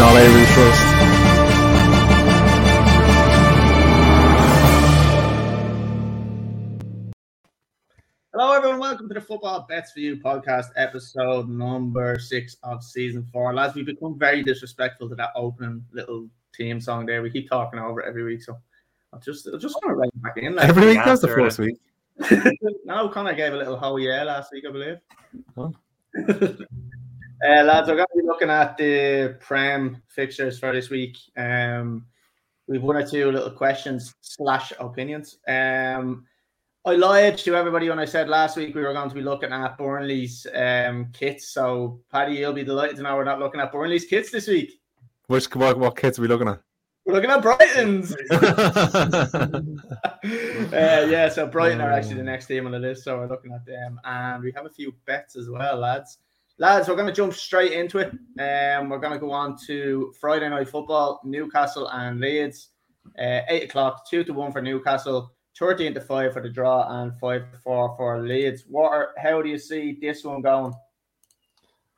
and all every trust. Hello everyone, welcome to the Football Bets For You podcast, episode number 6 of season 4. Lads, we've become very disrespectful to that opening little theme song there. We keep talking over it every week, so I just want to write back in. Like, every week? That's the first week. No, Connor gave a little ho yeah last week, I believe. Huh? Lads, we're going to be looking at the Prem fixtures for this week. We've one or two little questions / opinions. I lied to everybody when I said last week we were going to be looking at Burnley's kits. So, Paddy, you'll be delighted to know we're not looking at Burnley's kits this week. What kits are we looking at? We're looking at Brighton's. So Brighton are actually the next team on the list. So we're looking at them. And we have a few bets as well, lads. Lads, we're going to jump straight into it. We're going to go on to Friday Night Football, Newcastle and Leeds. 8 o'clock, 2-1 for Newcastle. 13-5 for the draw and 5-4 for Leeds. How do you see this one going?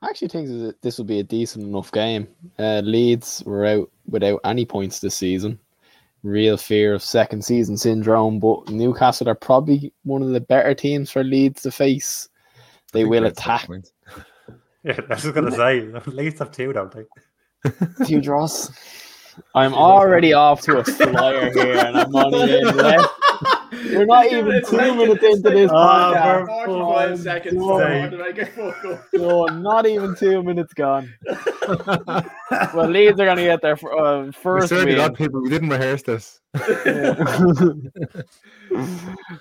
I actually think that this will be a decent enough game. Leeds were out without any points this season. Real fear of second season syndrome, but Newcastle are probably one of the better teams for Leeds to face. They will attack. Yeah, I was going to say, Leeds have 2, don't they? 2 draws. I'm already off to a flyer here and I'm on the end left. We're not even 2 minutes into this podcast. 45 seconds. So not even 2 minutes gone. Well, Leeds are going to get their first win. We didn't rehearse this.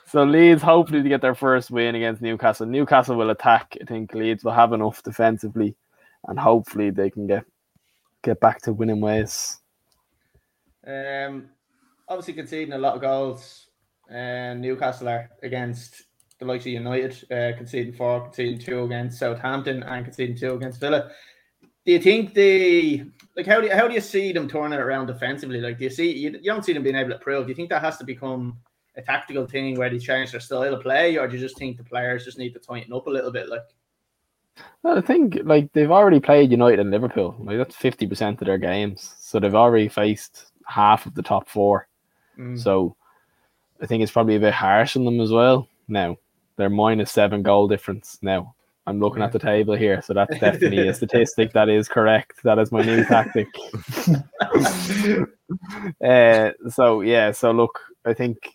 So Leeds hopefully to get their first win against Newcastle. Newcastle will attack. I think Leeds will have enough defensively and hopefully they can get back to winning ways. Obviously conceding a lot of goals. Newcastle are against the likes of United, conceding 4, conceding 2 against Southampton, and conceding 2 against Villa. Do you think how do you see them turning it around defensively? Like, do you see you don't see them being able to prove? Do you think that has to become a tactical thing where they change their style of play, or do you just think the players just need to tighten up a little bit? Like, well, I think like they've already played United and Liverpool. Like that's 50% of their games, so they've already faced half of the top 4. Mm. So. I think it's probably a bit harsh on them as well. Now, they're -7 goal difference now. I'm looking at the table here, so that's definitely a statistic that is correct. That is my new tactic. So look, I think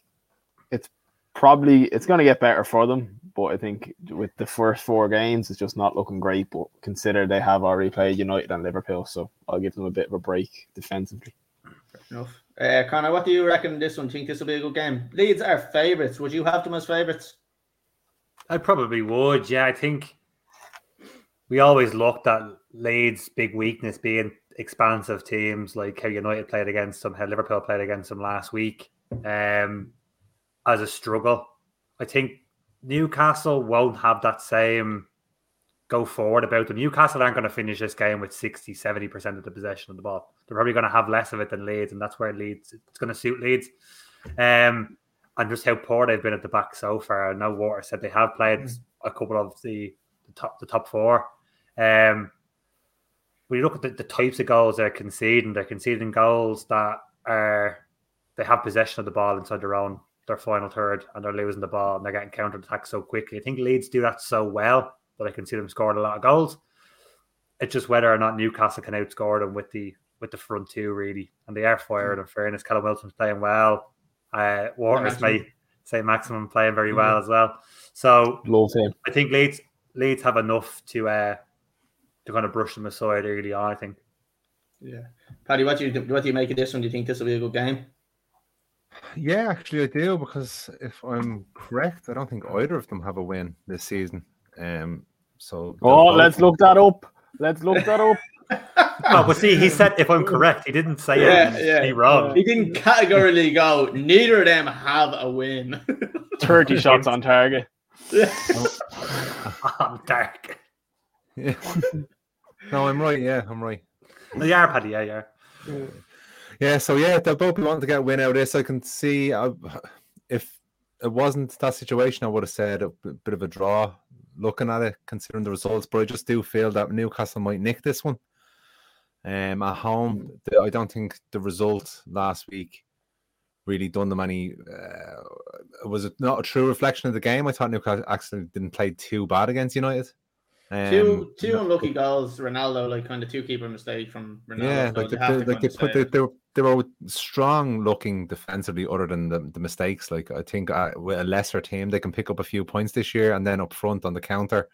it's going to get better for them, but I think with the first 4 games, it's just not looking great, but consider they have already played United and Liverpool, so I'll give them a bit of a break defensively. Fair enough. Connor, what do you reckon this one? Do you think this will be a good game? Leeds are favourites. Would you have them as favourites? I probably would, yeah. I think we always looked at Leeds' big weakness being expansive teams, like how United played against them, how Liverpool played against them last week, as a struggle. I think Newcastle won't have that same go forward about them. Newcastle aren't going to finish this game with 60-70% of the possession of the ball. They're probably going to have less of it than Leeds, and that's where it's going to suit Leeds. And just how poor they've been at the back so far. I know Water said they have played a couple of the top 4. When you look at the types of goals they're conceding goals that are, they have possession of the ball inside their final third, and they're losing the ball, and they're getting counter-attacked so quickly. I think Leeds do that so well that I can see them scoring a lot of goals. It's just whether or not Newcastle can outscore them with the front 2, really. And they are fired, in fairness. Callum Wilson's playing well. Waters may say Maximum playing very well as well. So I think Leeds have enough to kind of brush them aside early on, I think. Yeah. Paddy, what do you make of this one? Do you think this will be a good game? Yeah, actually I do, because if I'm correct, I don't think either of them have a win this season. Let's look that up. No, but see, he said if I'm correct, he didn't say it wrong. He didn't categorically go, neither of them have a win. 30 shots on target. On target. Yeah. No, I'm right. No, you are, Paddy, yeah. Yeah, so yeah, they'll both be wanting to get a win out of this. I can see if it wasn't that situation, I would have said a bit of a draw. Looking at it, considering the results, but I just do feel that Newcastle might nick this one. At home, I don't think the result last week really done them any. Was it not a true reflection of the game? I thought Newcastle actually didn't play too bad against United. Two unlucky goals, Ronaldo, like kind of two keeper mistake from Ronaldo. Yeah, so they were strong looking defensively, other than the mistakes. Like I think with a lesser team, they can pick up a few points this year, and then up front on the counter,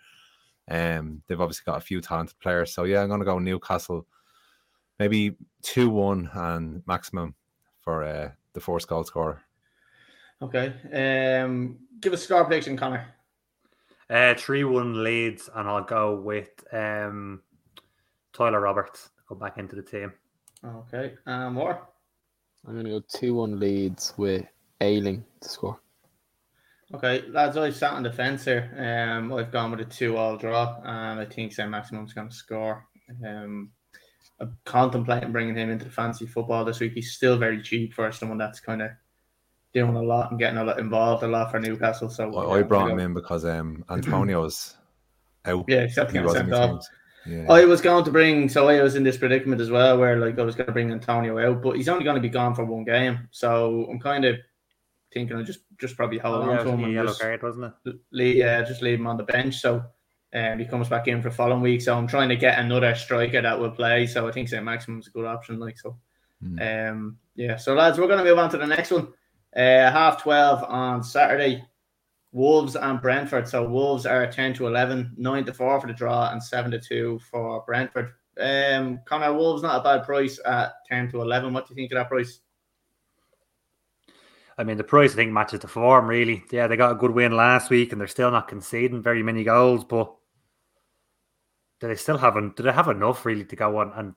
they've obviously got a few talented players. So yeah, I'm going to go Newcastle, maybe 2-1 and maximum for the fourth goal scorer. Okay, give us a score prediction, Connor. 3-1 Leeds, and I'll go with Tyler Roberts. Go back into the team. Okay, more. I'm going to go 2-1 Leeds with Ayling to score. Okay, lads, I've sat on the fence here. I've gone with a 2-all draw, and I think St. Maximum's going to score. I'm contemplating bringing him into the fantasy football this week. He's still very cheap for someone that's kind of doing a lot and getting a lot involved a lot for Newcastle. So I brought him in because Antonio's out. Yeah, except he wasn't off. Yeah. I was going to bring, so I was in this predicament as well where like I was going to bring Antonio out, but he's only going to be gone for one game. So I'm kind of thinking I just probably hold on to him. And yellow card, wasn't it? Just leave him on the bench. So he comes back in for the following week. So I'm trying to get another striker that will play. So I think St. Maximum's a good option. Like so, yeah. So lads, we're going to move on to the next one. 12:30 on Saturday, Wolves and Brentford. So Wolves are 10-11, 9-4 for the draw, and 7-2 for Brentford. Connor, Wolves not a bad price at 10-11. What do you think of that price? I mean, the price I think matches the form really. Yeah, they got a good win last week, and they're still not conceding very many goals. But do they have enough really to go on and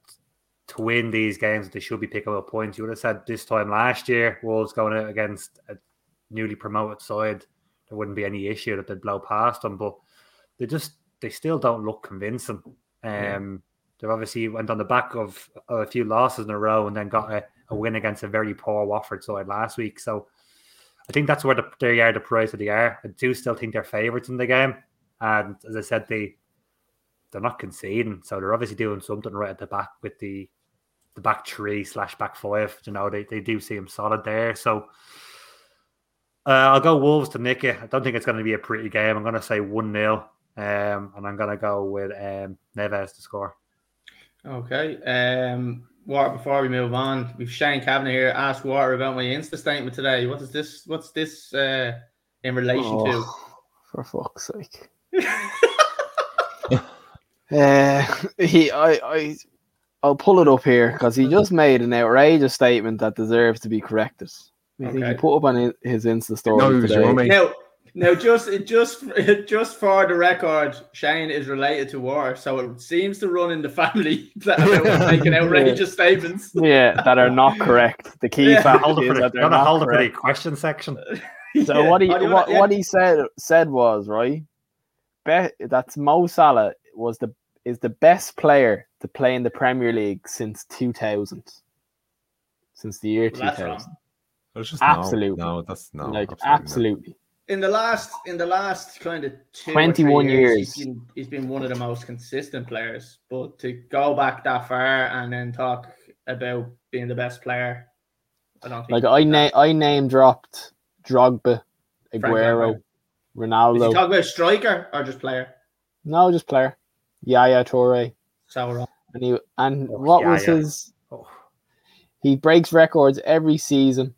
to win these games? They should be picking up points. You would have said this time last year, Wolves going out against a newly promoted side, there wouldn't be any issue that they'd blow past them, but they still don't look convincing. They've obviously went on the back of a few losses in a row and then got a win against a very poor Watford side last week. So I think that's where they are the price that they are. I do still think they're favourites in the game. And as I said, they're not conceding, so they're obviously doing something right at the back with the back three / back five. You know, they do seem solid there. So I'll go Wolves to nick it. I don't think it's going to be a pretty game. I'm going to say 1-0, and I'm going to go with Neves to score. Okay. Water, before we move on, we've Shane Kavanagh here. Asked Water about my Insta statement today. What's this in relation to? For fuck's sake. I'll pull it up here because he just made an outrageous statement that deserves to be corrected. I think he put up on his Insta story today. Now, just for the record, Shane is related to War, so it seems to run in the family that are making outrageous statements. Yeah, that are not correct. The key fact is that they're not hold up the question section. So what he said was right. That's Mo Salah is the best player to play in the Premier League since 2000, since the year 2000. Absolutely, no, that's not like absolutely. In the last kind of 21 years, he's been one of the most consistent players. But to go back that far and then talk about being the best player, I don't think. Like I name dropped Drogba, Aguero, Ronaldo. Did you talk about striker or just player? No, just player. Yaya Toure. Sauron. He breaks records every season.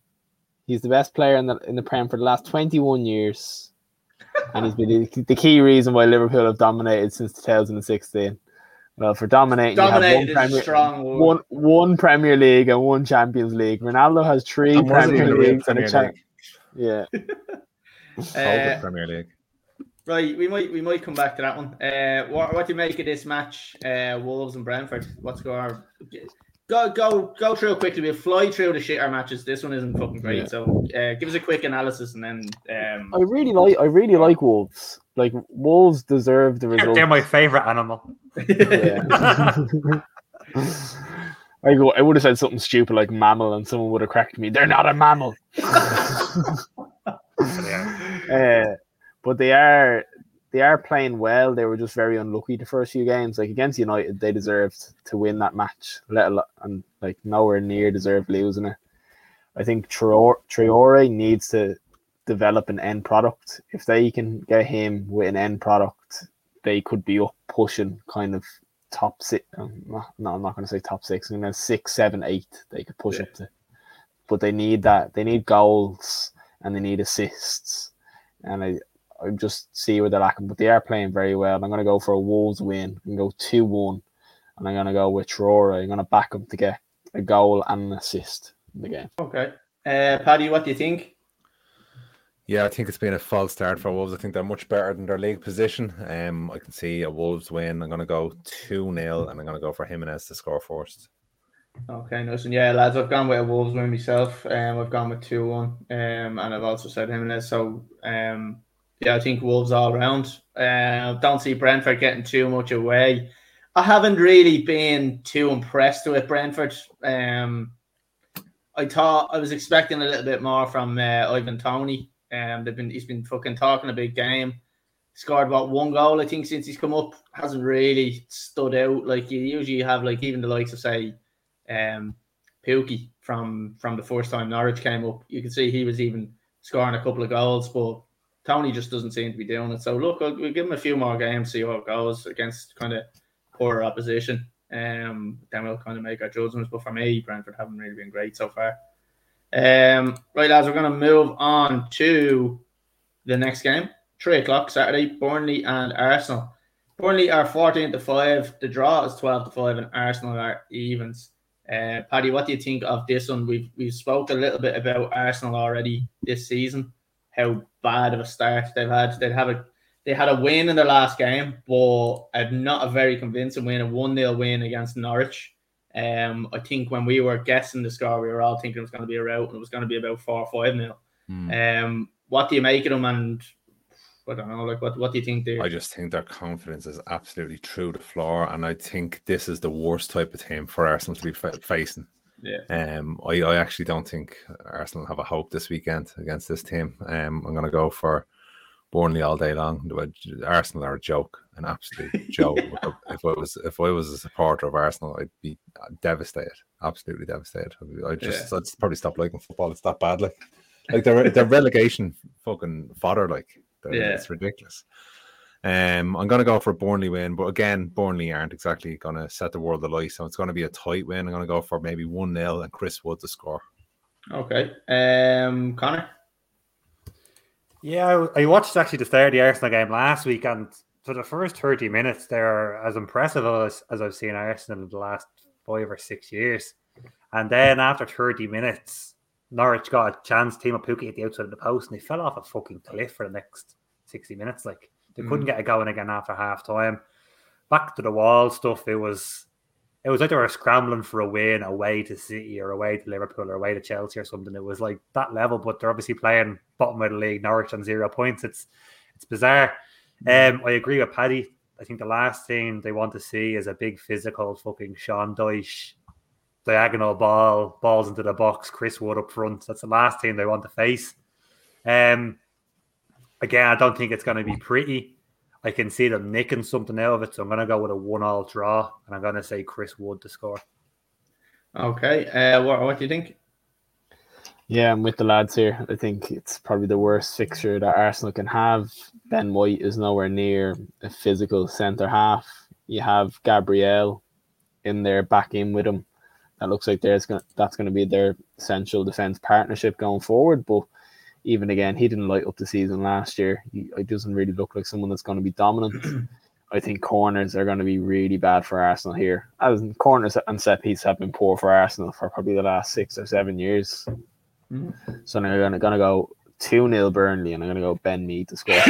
He's the best player in the Prem for the last 21 years. And he's been the key reason why Liverpool have dominated since 2016. Well, for dominating you have one Premier League and one Champions League. Ronaldo has three Premier Leagues and a Champions League. Yeah. Premier League. Right, we might come back to that one. What do you make of this match, Wolves and Brentford? What's going on? Go through quickly. We'll fly through the shitter matches. This one isn't fucking great. Yeah. So give us a quick analysis, and then I really like Wolves. Like Wolves deserve the result. They're my favourite animal. I would have said something stupid like mammal, and someone would have cracked me. They're not a mammal. But they are they are playing well. They were just very unlucky the first few games. Like against United, they deserved to win that match, and like nowhere near deserved losing it. I think Traore needs to develop an end product. If they can get him with an end product, they could be up pushing kind of top six. No, I'm not going to say top six. I'm going to 6, 7, 8. They could push up to, but they need that. They need goals and they need assists. And I just see where they're lacking, but they are playing very well. I'm going to go for a Wolves win and go 2-1, and I'm going to go with Traore. I'm going to back him to get a goal and an assist in the game. Okay, Paddy, what do you think? Yeah, I think it's been a false start for Wolves. I think they're much better than their league position. I can see a Wolves win. I'm going to go 2-0 and I'm going to go for Jimenez to score first. Okay, nice. And yeah, lads, I've gone with a Wolves win myself. I've gone with 2-1 and I've also said Jimenez. So, yeah, I think Wolves all round. Don't see Brentford getting too much away. I haven't really been too impressed with Brentford. I was expecting a little bit more from Ivan Toney. He's been fucking talking a big game. Scored about one goal, I think, since he's come up. Hasn't really stood out. Like you usually have, like even the likes of say, Pukki from the first time Norwich came up. You can see he was even scoring a couple of goals, but Toney just doesn't seem to be doing it. So look, we'll give him a few more games, see how it goes against kind of poorer opposition. Then we'll kind of make our judgments. But for me, Brentford haven't really been great so far. Right, lads, we're going to move on to the next game. 3 o'clock Saturday, Burnley and Arsenal. Burnley are 14-5. The draw is 12-5 and Arsenal are evens. Paddy, what do you think of this one? We've spoke a little bit about Arsenal already this season, how bad of a start they've had. They had a win in their last game, but not a very convincing win, a 1-0 win against Norwich. I think when we were guessing the score, we were all thinking it was going to be a rout and it was going to be about 4 or 5-0. What do you make of them? And I don't know, like what do you think there? I just think their confidence is absolutely through the floor, and I think this is the worst type of team for Arsenal to be facing. Yeah. I actually don't think Arsenal have a hope this weekend against this team. I'm going to go for Burnley all day long. Arsenal are a joke, an absolute joke. Yeah. If I was a supporter of Arsenal, I'd be devastated, absolutely devastated. I'd probably stop liking football. It's that bad, like they're relegation fucking fodder, like. Yeah. It's ridiculous. I'm going to go for a Burnley win, but again, Burnley aren't exactly going to set the world alight, so it's going to be a tight win. I'm going to go for maybe 1-0 and Chris Wood to score. Okay. Connor? Yeah, I watched actually the start of the Arsenal game last week, and for the first 30 minutes, they're as impressive as I've seen Arsenal in the last 5 or 6 years. And then after 30 minutes, Norwich got a chance, Timo Pukki at the outside of the post, and they fell off a fucking cliff for the next 60 minutes. Like, they couldn't get it going again after half time. Back to the wall stuff, it was like they were scrambling for a win away to City or away to Liverpool or away to Chelsea or something. It was like that level, but they're obviously playing bottom of the league, Norwich on 0 points. It's bizarre. I agree with Paddy. I think the last thing they want to see is a big physical fucking Sean Dyche diagonal balls into the box, Chris Wood up front. That's the last team they want to face. Again, I don't think it's going to be pretty. I can see them nicking something out of it, so I'm going to go with a 1-1 draw, and I'm going to say Chris Wood to score. Okay, what do you think? Yeah, I'm with the lads here. I think it's probably the worst fixture that Arsenal can have. Ben White is nowhere near a physical centre-half. You have Gabriel in there, back in with him. That looks like that's going to be their central defence partnership going forward. But even again, he didn't light up the season last year. It doesn't really look like someone that's going to be dominant. I think corners are going to be really bad for Arsenal here. As in, corners and set pieces have been poor for Arsenal for probably the last 6 or 7 years. So now I'm going to go 2-0 Burnley, and I'm going to go Ben Mead to score.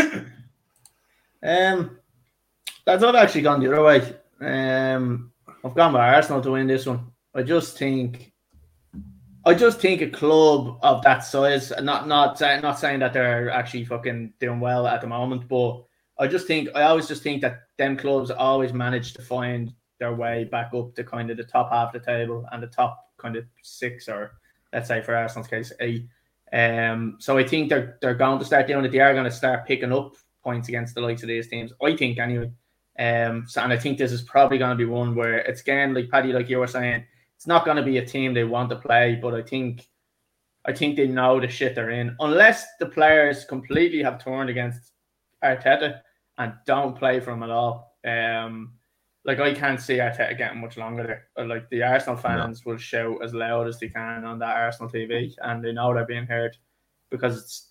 That's not actually gone the other way. I've gone with Arsenal to win this one. I just think a club of that size, not saying that they're actually fucking doing well at the moment, but I always think that them clubs always manage to find their way back up to kind of the top half of the table and the top kind of 6, or let's say for Arsenal's case 8. So I think they're going to start doing it. They are going to start picking up points against the likes of these teams, I think anyway. So, and I think this is probably going to be one where it's, again, like Paddy, like you were saying, it's not going to be a team they want to play, but I think they know the shit they're in, unless the players completely have turned against Arteta and don't play for him at all. Like, I can't see Arteta getting much longer there. Like, the Arsenal fans will shout as loud as they can on that Arsenal TV, and they know they're being heard because it's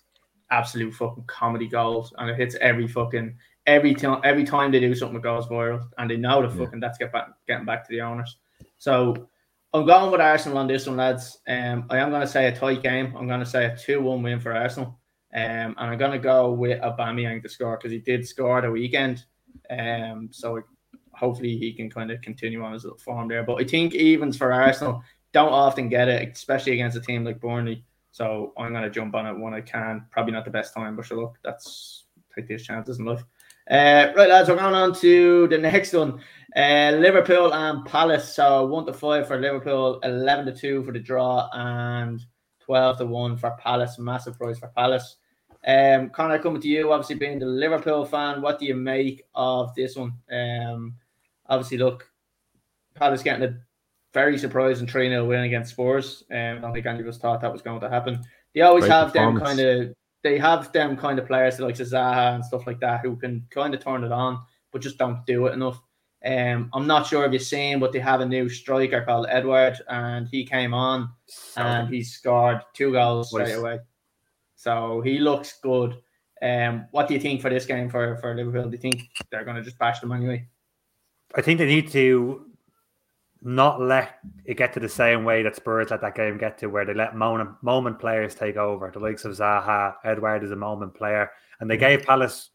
absolute fucking comedy gold, and it hits every time they do something, it goes viral, and they know the fucking that's getting back to the owners. So I'm going with Arsenal on this one, lads. I am going to say a tight game. I'm going to say a 2-1 win for Arsenal. And I'm going to go with Aubameyang to score, because he did score the weekend. So hopefully he can kind of continue on his little form there. But I think evens for Arsenal don't often get it, especially against a team like Burnley. So I'm going to jump on it when I can. Probably not the best time, but sure, look, that's take these chances in life. Right, lads, we're going on to the next one. Liverpool and Palace. So 1-5 for Liverpool, 11-2 for the draw, and 12-1 for Palace. Massive price for Palace. Conor, coming to you, obviously being the Liverpool fan, what do you make of this one? Obviously, look, Palace getting a very surprising 3-0 win against Spurs. I don't think any of us thought that was going to happen. They always have them kind of. They have them kind of players like Zaha and stuff like that who can kind of turn it on, but just don't do it enough. I'm not sure if you've seen, but they have a new striker called Edward, and he came on and he scored 2 goals straight away. So he looks good. What do you think for this game for Liverpool? Do you think they're going to just bash them anyway? I think they need to not let it get to the same way that Spurs let that game get to, where they let moment players take over. The likes of Zaha, Edward is a moment player. And they gave Palace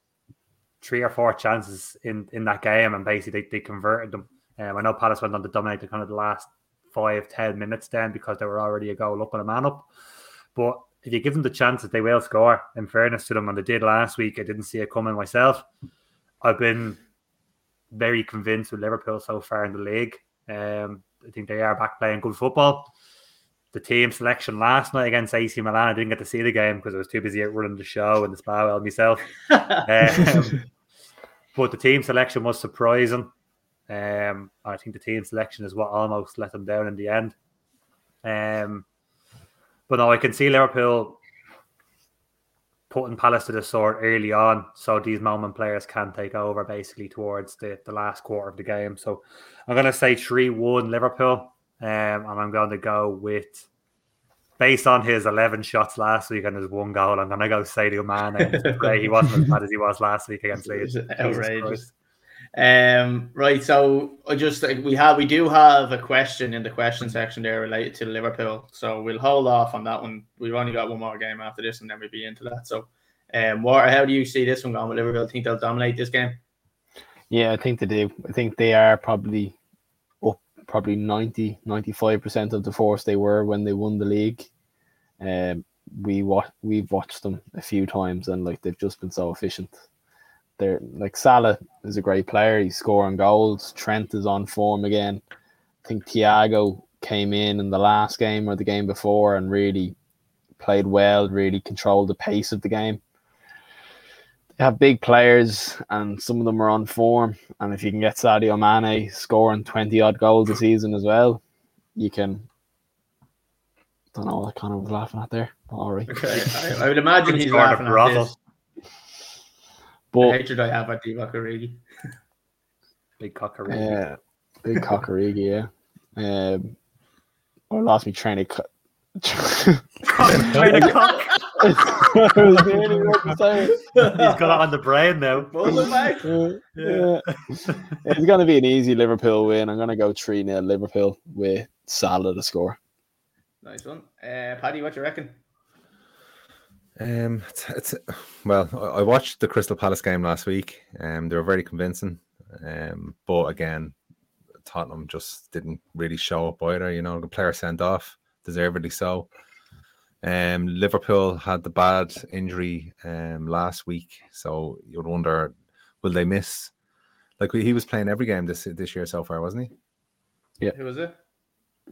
3 or 4 chances in that game, and basically they converted them. I know Palace went on to dominate the kind of the last 5-10 minutes then, because they were already a goal up and a man up. But if you give them the chances, they will score, in fairness to them. And they did last week. I didn't see it coming myself. I've been very convinced with Liverpool so far in the league. I think they are back playing good football. The team selection last night against AC Milan, I didn't get to see the game because I was too busy out running the show and the spa well myself. But the team selection was surprising. I think the team selection is what almost let them down in the end. But no, I can see Liverpool putting Palace to the sword early on, so these moment players can take over basically towards the last quarter of the game. So I'm going to say 3-1 Liverpool, and I'm going to go with, based on his 11 shots last week and his 1 goal, I'm going to go Sadio Mane. He wasn't as bad as he was last week against Leeds. Outrageous. Right, so we do have a question in the question section there related to Liverpool, so we'll hold off on that one. We've only got 1 more game after this, and then we'll be into that. So, how do you see this one going with Liverpool? I think they'll dominate this game. Yeah, I think they do. I think they are probably up 90-95% of the force they were when they won the league. We've watched them a few times, and like they've just been so efficient. They're like, Salah is a great player. He's scoring goals. Trent is on form again. I think Thiago came in the last game or the game before and really played well, really controlled the pace of the game. They have big players, and some of them are on form. And if you can get Sadio Mane scoring 20-odd goals a season as well, you can... I don't know what Conor was laughing at there. All right. Okay. I would imagine he's laughing at this. But the hatred I have at Divock Origi. Big cock Origi. Yeah, big cock Origi, yeah. I lost me train of cock. Train of cock? He's got it on the brain now. It's going to be an easy Liverpool win. I'm going to go 3-0 Liverpool with Salah to score. Nice one. Paddy, what do you reckon? I watched the Crystal Palace game last week. They were very convincing. But again, Tottenham just didn't really show up either. You know, the player sent off, deservedly so. Liverpool had the bad injury last week, so you would wonder, will they miss? Like, he was playing every game this year so far, wasn't he? Yeah. Who was it?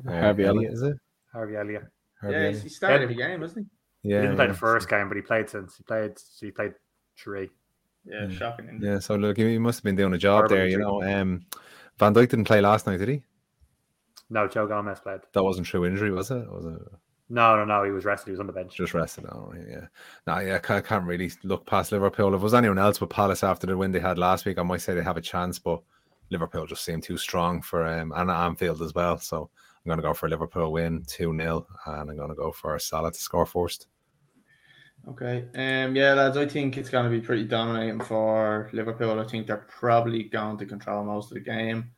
Harvey Elliott, is it? Harvey Elliott. Yeah, he started every game, wasn't he? Yeah, he didn't play the first game, but he played 3. Yeah, shocking. Isn't it? Yeah, so look, he must have been doing a job Barbara there, you know. Van Dijk didn't play last night, did he? No, Joe Gomez played. That wasn't true injury, was it? No. He was rested. He was on the bench. Just rested. Oh, yeah. No, yeah, I can't really look past Liverpool. If it was anyone else with Palace after the win they had last week, I might say they have a chance, but Liverpool just seemed too strong for and Anfield as well. So I'm going to go for a Liverpool win, 2-0, and I'm going to go for Salah to score first. Okay. Yeah, lads, I think it's going to be pretty dominating for Liverpool. I think they're probably going to control most of the game.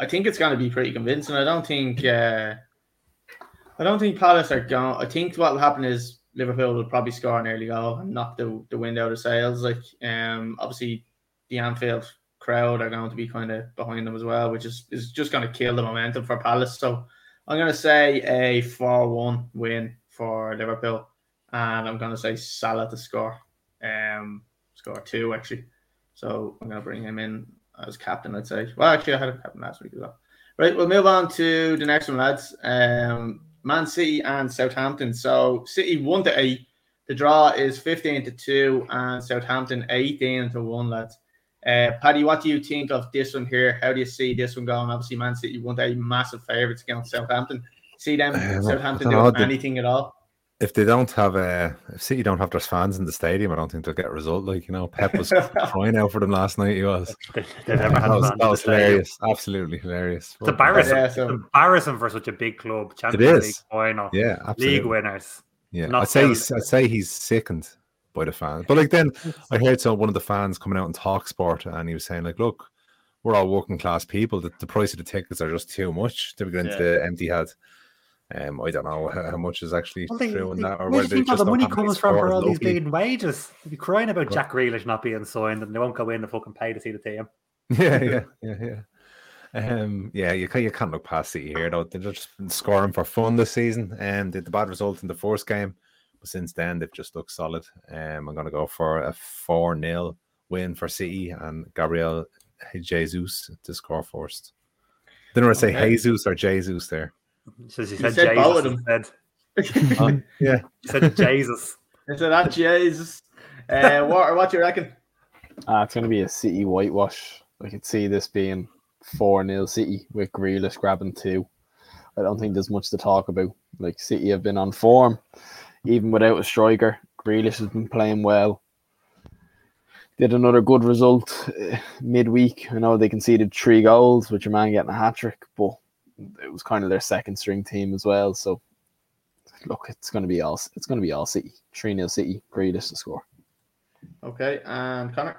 I think it's going to be pretty convincing. I don't think Palace are going. I think what will happen is Liverpool will probably score an early goal and knock the wind out of sails. Like, obviously, the Anfield crowd are going to be kind of behind them as well, which is just going to kill the momentum for Palace. So I'm going to say a 4-1 win for Liverpool, and I'm going to say Salah to score. Score two, actually. So I'm going to bring him in as captain, I'd say. Well, actually, I had a captain last week as well. Right, we'll move on to the next one, lads. Man City and Southampton. So City 1-8. The draw is 15-2 and Southampton 18-1, lads. Paddy, what do you think of this one here? How do you see this one going? Obviously, Man City 1-8, massive favourites against Southampton. See them Southampton doing anything at all? If they don't have if City don't have their fans in the stadium, I don't think they'll get a result. Like, you know, Pep was crying out for them last night. He was. They never had that. That was hilarious. Absolutely hilarious. It's embarrassing. Yeah, so. It's embarrassing for such a big club. Champions League final. Yeah, absolutely. League winners. Yeah, I'd say he's sickened by the fans. But like then I heard one of the fans coming out on TalkSport and he was saying like, look, we're all working class people. The price of the tickets are just too much to get into the empty head. I don't know how much is actually true in that. Or where do you think all the money comes from for all these big wages? They'll be crying about Jack Grealish not being signed and they won't go in and fucking pay to see the team. Yeah. Yeah, you can't look past City here, though. They're just scoring for fun this season. They had the bad result in the first game, but since then they've just looked solid. I'm going to go for a 4-0 win for City and Gabriel Jesus to score first. Didn't I say Jesus or Jesus there? So he said Jesus instead. Yeah, he said Jesus. I said that Jesus. What do you reckon? It's going to be a City whitewash. I could see this being 4-0 City with Grealish grabbing two. I don't think there's much to talk about. Like, City have been on form, even without a striker. Grealish has been playing well. Did another good result midweek. I know they conceded 3 goals, with your man getting a hat trick, but it was kind of their second string team as well. So look, it's going to be all City. 3-0 City. Grealish to score. Okay, and Connor.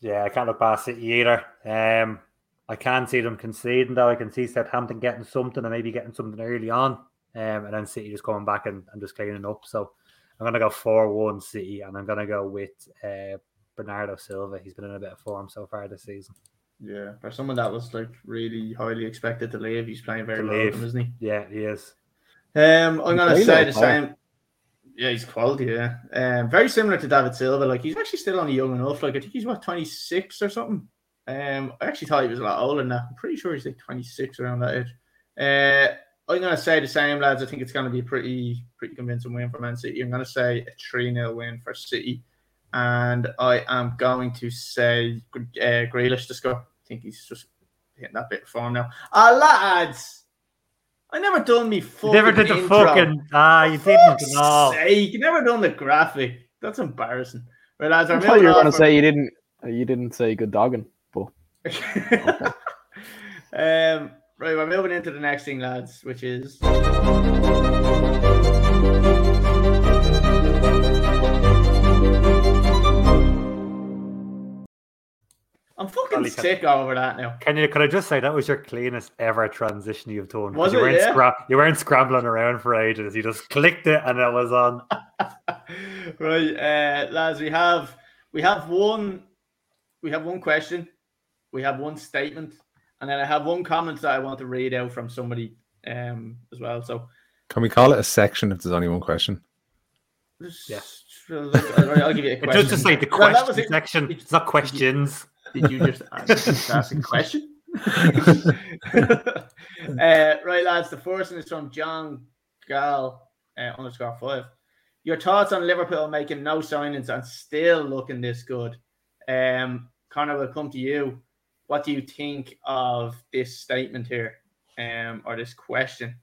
Yeah, I can't look past City either. I can see them conceding, though. I can see Southampton getting something and maybe getting something early on, and then City just coming back and just cleaning up. So I'm going to go 4-1 City, and I'm going to go with Bernardo Silva. He's been in a bit of form so far this season. Yeah, for someone that was like really highly expected to leave, he's playing very well, isn't he? Yeah, he is. I'm going to say the same. Yeah, he's quality, yeah. Very similar to David Silva. Like, he's actually still only young enough. Like, I think he's, 26 or something? I actually thought he was a lot older than that. I'm pretty sure he's like 26, around that age. I'm going to say the same, lads. I think it's going to be a pretty convincing win for Man City. I'm going to say a 3-0 win for City. And I am going to say Grealish to score. I think he's just hitting that bit of form now. Lads! I never done me fucking intro. You never did the fucking... you didn't at all. You never done the graphic. That's embarrassing. Right, lads, I thought you were going to say you didn't say good dogging, but... Okay. Right, we're moving into the next thing, lads, which is... I'm fucking sick over that now. Could I just say that was your cleanest ever transition you've done? Was it? Yeah? You weren't scrambling around for ages. You just clicked it and it was on. Right, lads, we have one question, we have one statement, and then I have one comment that I want to read out from somebody as well. So, can we call it a section if there's only one question? Yes. I'll give you a question. Just like the question section. It's not questions. Did you just ask a question? Right, lads, the first one is from John Gal _5. Your thoughts on Liverpool making no signings and still looking this good? Conor, we'll come to you. What do you think of this statement here, or this question?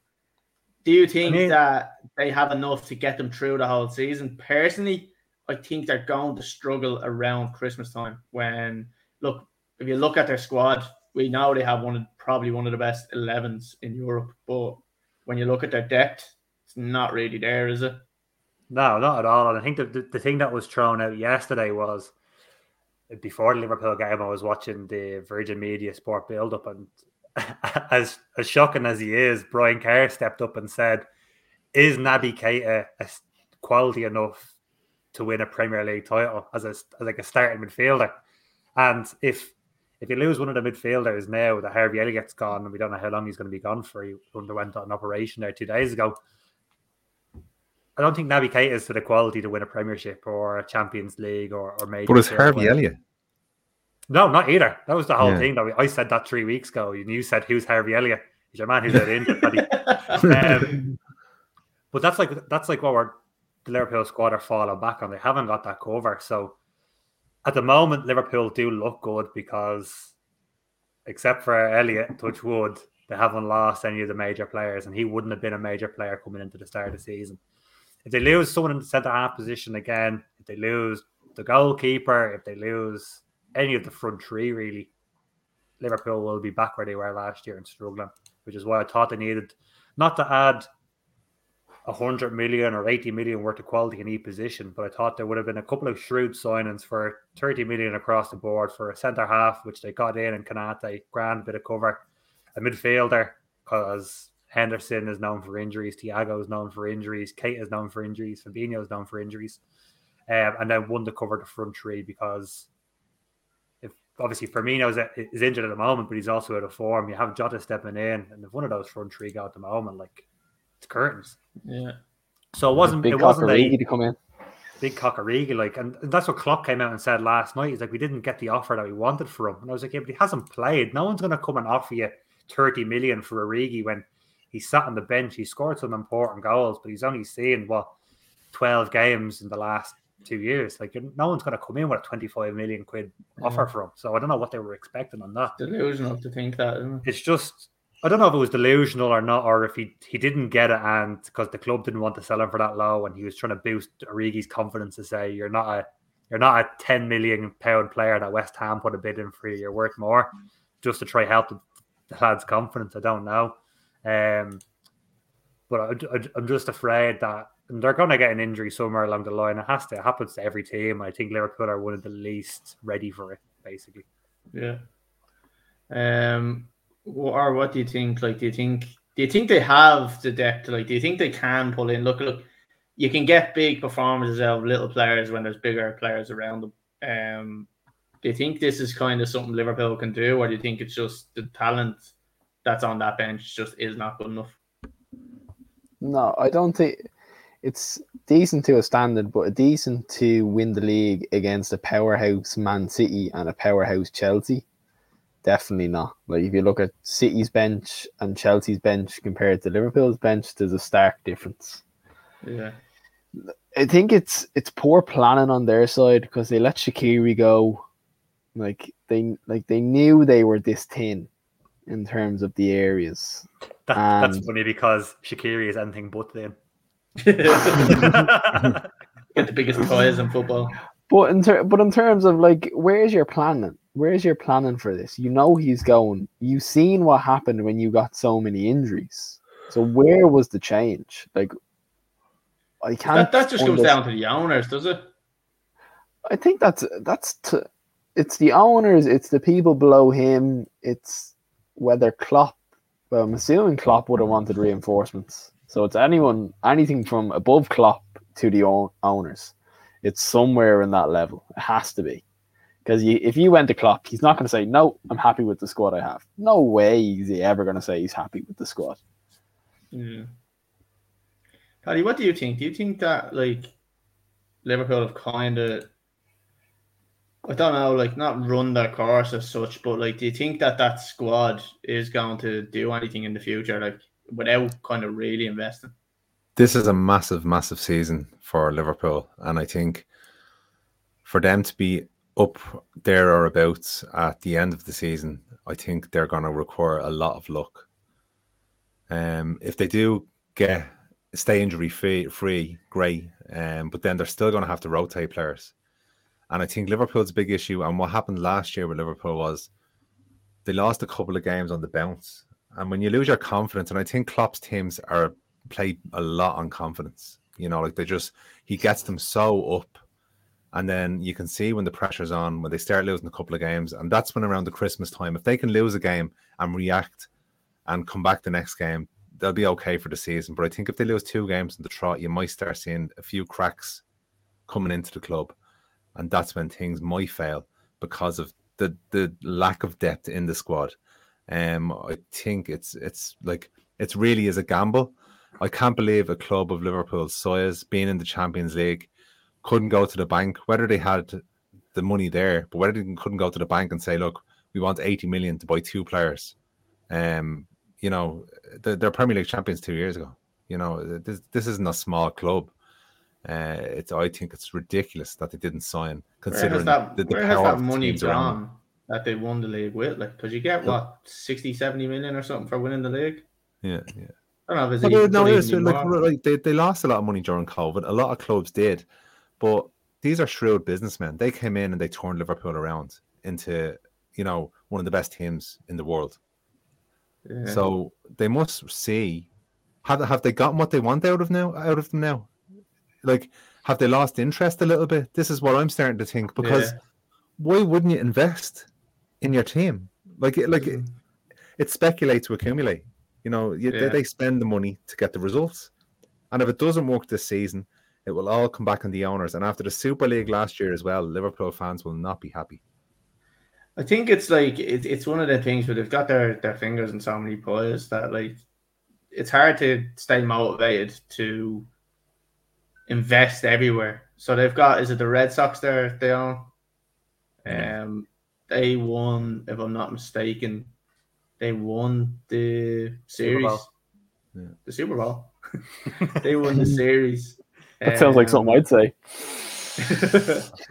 Do you think that they have enough to get them through the whole season? Personally, I think they're going to struggle around Christmas time. When look, if you look at their squad, we know they have probably one of the best 11s in Europe. But when you look at their depth, it's not really there, is it? No, not at all. And I think the thing that was thrown out yesterday was, before the Liverpool game, I was watching the Virgin Media Sport build-up, and as shocking as he is, Brian Kerr stepped up and said, is Naby Keita quality enough to win a Premier League title as a starting midfielder? And if you lose one of the midfielders now, the Harvey Elliott's gone, and we don't know how long he's going to be gone for. He underwent an operation there 2 days ago. I don't think Naby Keita is to the quality to win a Premiership or a Champions League or major. But it's Harvey Elliott. No, not either. That was the whole thing. I said that 3 weeks ago. And you said, who's Harvey Elliott? He's your man who's out injured. But that's like what the Liverpool squad are falling back on. They haven't got that cover. So at the moment, Liverpool do look good because, except for Elliott, touch wood, they haven't lost any of the major players, and he wouldn't have been a major player coming into the start of the season. If they lose someone in the centre-half position again, if they lose the goalkeeper, if they lose any of the front three, really, Liverpool will be back where they were last year and struggling, which is why I thought they needed not to add 100 million or 80 million worth of quality in each position, but I thought there would have been a couple of shrewd signings for 30 million across the board for a centre-half, which they got in Konaté, grand bit of cover, a midfielder, because Henderson is known for injuries. Thiago is known for injuries. Kate is known for injuries. Fabinho is known for injuries. And then one to cover the front three because if obviously Firmino is injured at the moment, but he's also out of form. You have Jota stepping in, and if one of those front three go at the moment, like it's curtains. Yeah. So it wasn't Big Cock to come in. Big Cock like, and that's what Klopp came out and said last night. He's like, we didn't get the offer that we wanted for him, and I was like, yeah, but he hasn't played. No one's going to come and offer you 30 million for Origi when he sat on the bench. He scored some important goals, but he's only seen, 12 games in the last 2 years. Like, no one's going to come in with a 25 million quid offer from. So I don't know what they were expecting on that. Delusional to think that, isn't it? It's just, I don't know if it was delusional or not, or if he didn't get it and because the club didn't want to sell him for that low, and he was trying to boost Origi's confidence to say, you're not a 10 million pound player that West Ham put a bid in for you. You're worth more, just to try to help the lad's confidence. I don't know. But I'm just afraid that they're going to get an injury somewhere along the line. It happens to every team. I think Liverpool are one of the least ready for it, basically. Yeah. Or what do you think? Like, do you think they have the depth? Like, do you think they can pull in? Look, you can get big performances out of little players when there's bigger players around them. Do you think this is kind of something Liverpool can do, or do you think it's just the talent that's on that bench just is not good enough? No, I don't think it's decent to a standard, but decent to win the league against a powerhouse Man City and a powerhouse Chelsea, definitely not. Like, if you look at City's bench and Chelsea's bench compared to Liverpool's bench, there's a stark difference. Yeah, I think it's poor planning on their side because they let Shaqiri go. They knew they were this thin in terms of the areas. That's funny because Shaqiri is anything but them. Get the biggest toys in football. But in terms of, like, where's your planning? Where's your planning for this? You know he's going. You've seen what happened when you got so many injuries. So where was the change? Like, I can't. That just comes down to the owners, does it? I think it's the owners. It's the people below him. It's whether Klopp, well, I'm assuming Klopp would have wanted reinforcements. So it's anything from above Klopp to the owners. It's somewhere in that level. It has to be. Because if you went to Klopp, he's not going to say, no, I'm happy with the squad I have. No way is he ever going to say he's happy with the squad. Yeah. Paddy, what do you think? Do you think that, like, Liverpool have kind of, I don't know, like, not run their course as such, but, like, do you think that squad is going to do anything in the future, like, without kind of really investing? This is a massive, massive season for Liverpool. And I think for them to be up there or abouts at the end of the season, I think they're going to require a lot of luck. If they do stay injury-free, great. But then they're still going to have to rotate players. And I think Liverpool's big issue, and what happened last year with Liverpool, was they lost a couple of games on the bounce. And when you lose your confidence, and I think Klopp's teams play a lot on confidence. You know, like he gets them so up. And then you can see when the pressure's on, when they start losing a couple of games. And that's when around the Christmas time, if they can lose a game and react and come back the next game, they'll be okay for the season. But I think if they lose two games in the trot, you might start seeing a few cracks coming into the club. And that's when things might fail because of the lack of depth in the squad. I think it's really is a gamble. I can't believe a club of Liverpool's size, being in the Champions League, couldn't go to the bank, whether they had the money there, but whether they couldn't go to the bank and say, look, we want 80 million to buy two players. You know, they're Premier League champions 2 years ago. You know, this isn't a small club. I think it's ridiculous that they didn't sign. Considering where has that money gone that they won the league with? Like, because you get, what, 60, 70 million or something for winning the league? Yeah. I don't know if they lost a lot of money during COVID. A lot of clubs did. But these are shrewd businessmen. They came in and they turned Liverpool around into, you know, one of the best teams in the world. Yeah. So they must see, have they gotten what they want out of them now? Like, have they lost interest a little bit? This is what I'm starting to think, because why wouldn't you invest in your team? It speculates to accumulate. You know, they spend the money to get the results. And if it doesn't work this season, it will all come back on the owners. And after the Super League last year as well, Liverpool fans will not be happy. I think it's like, it's one of the things where they've got their fingers in so many pies that, like, it's hard to stay motivated to invest everywhere. So they've got, is it the Red Sox they own? They won, if I'm not mistaken, they won the series. The Super Bowl. They won the series. That sounds like something I'd say.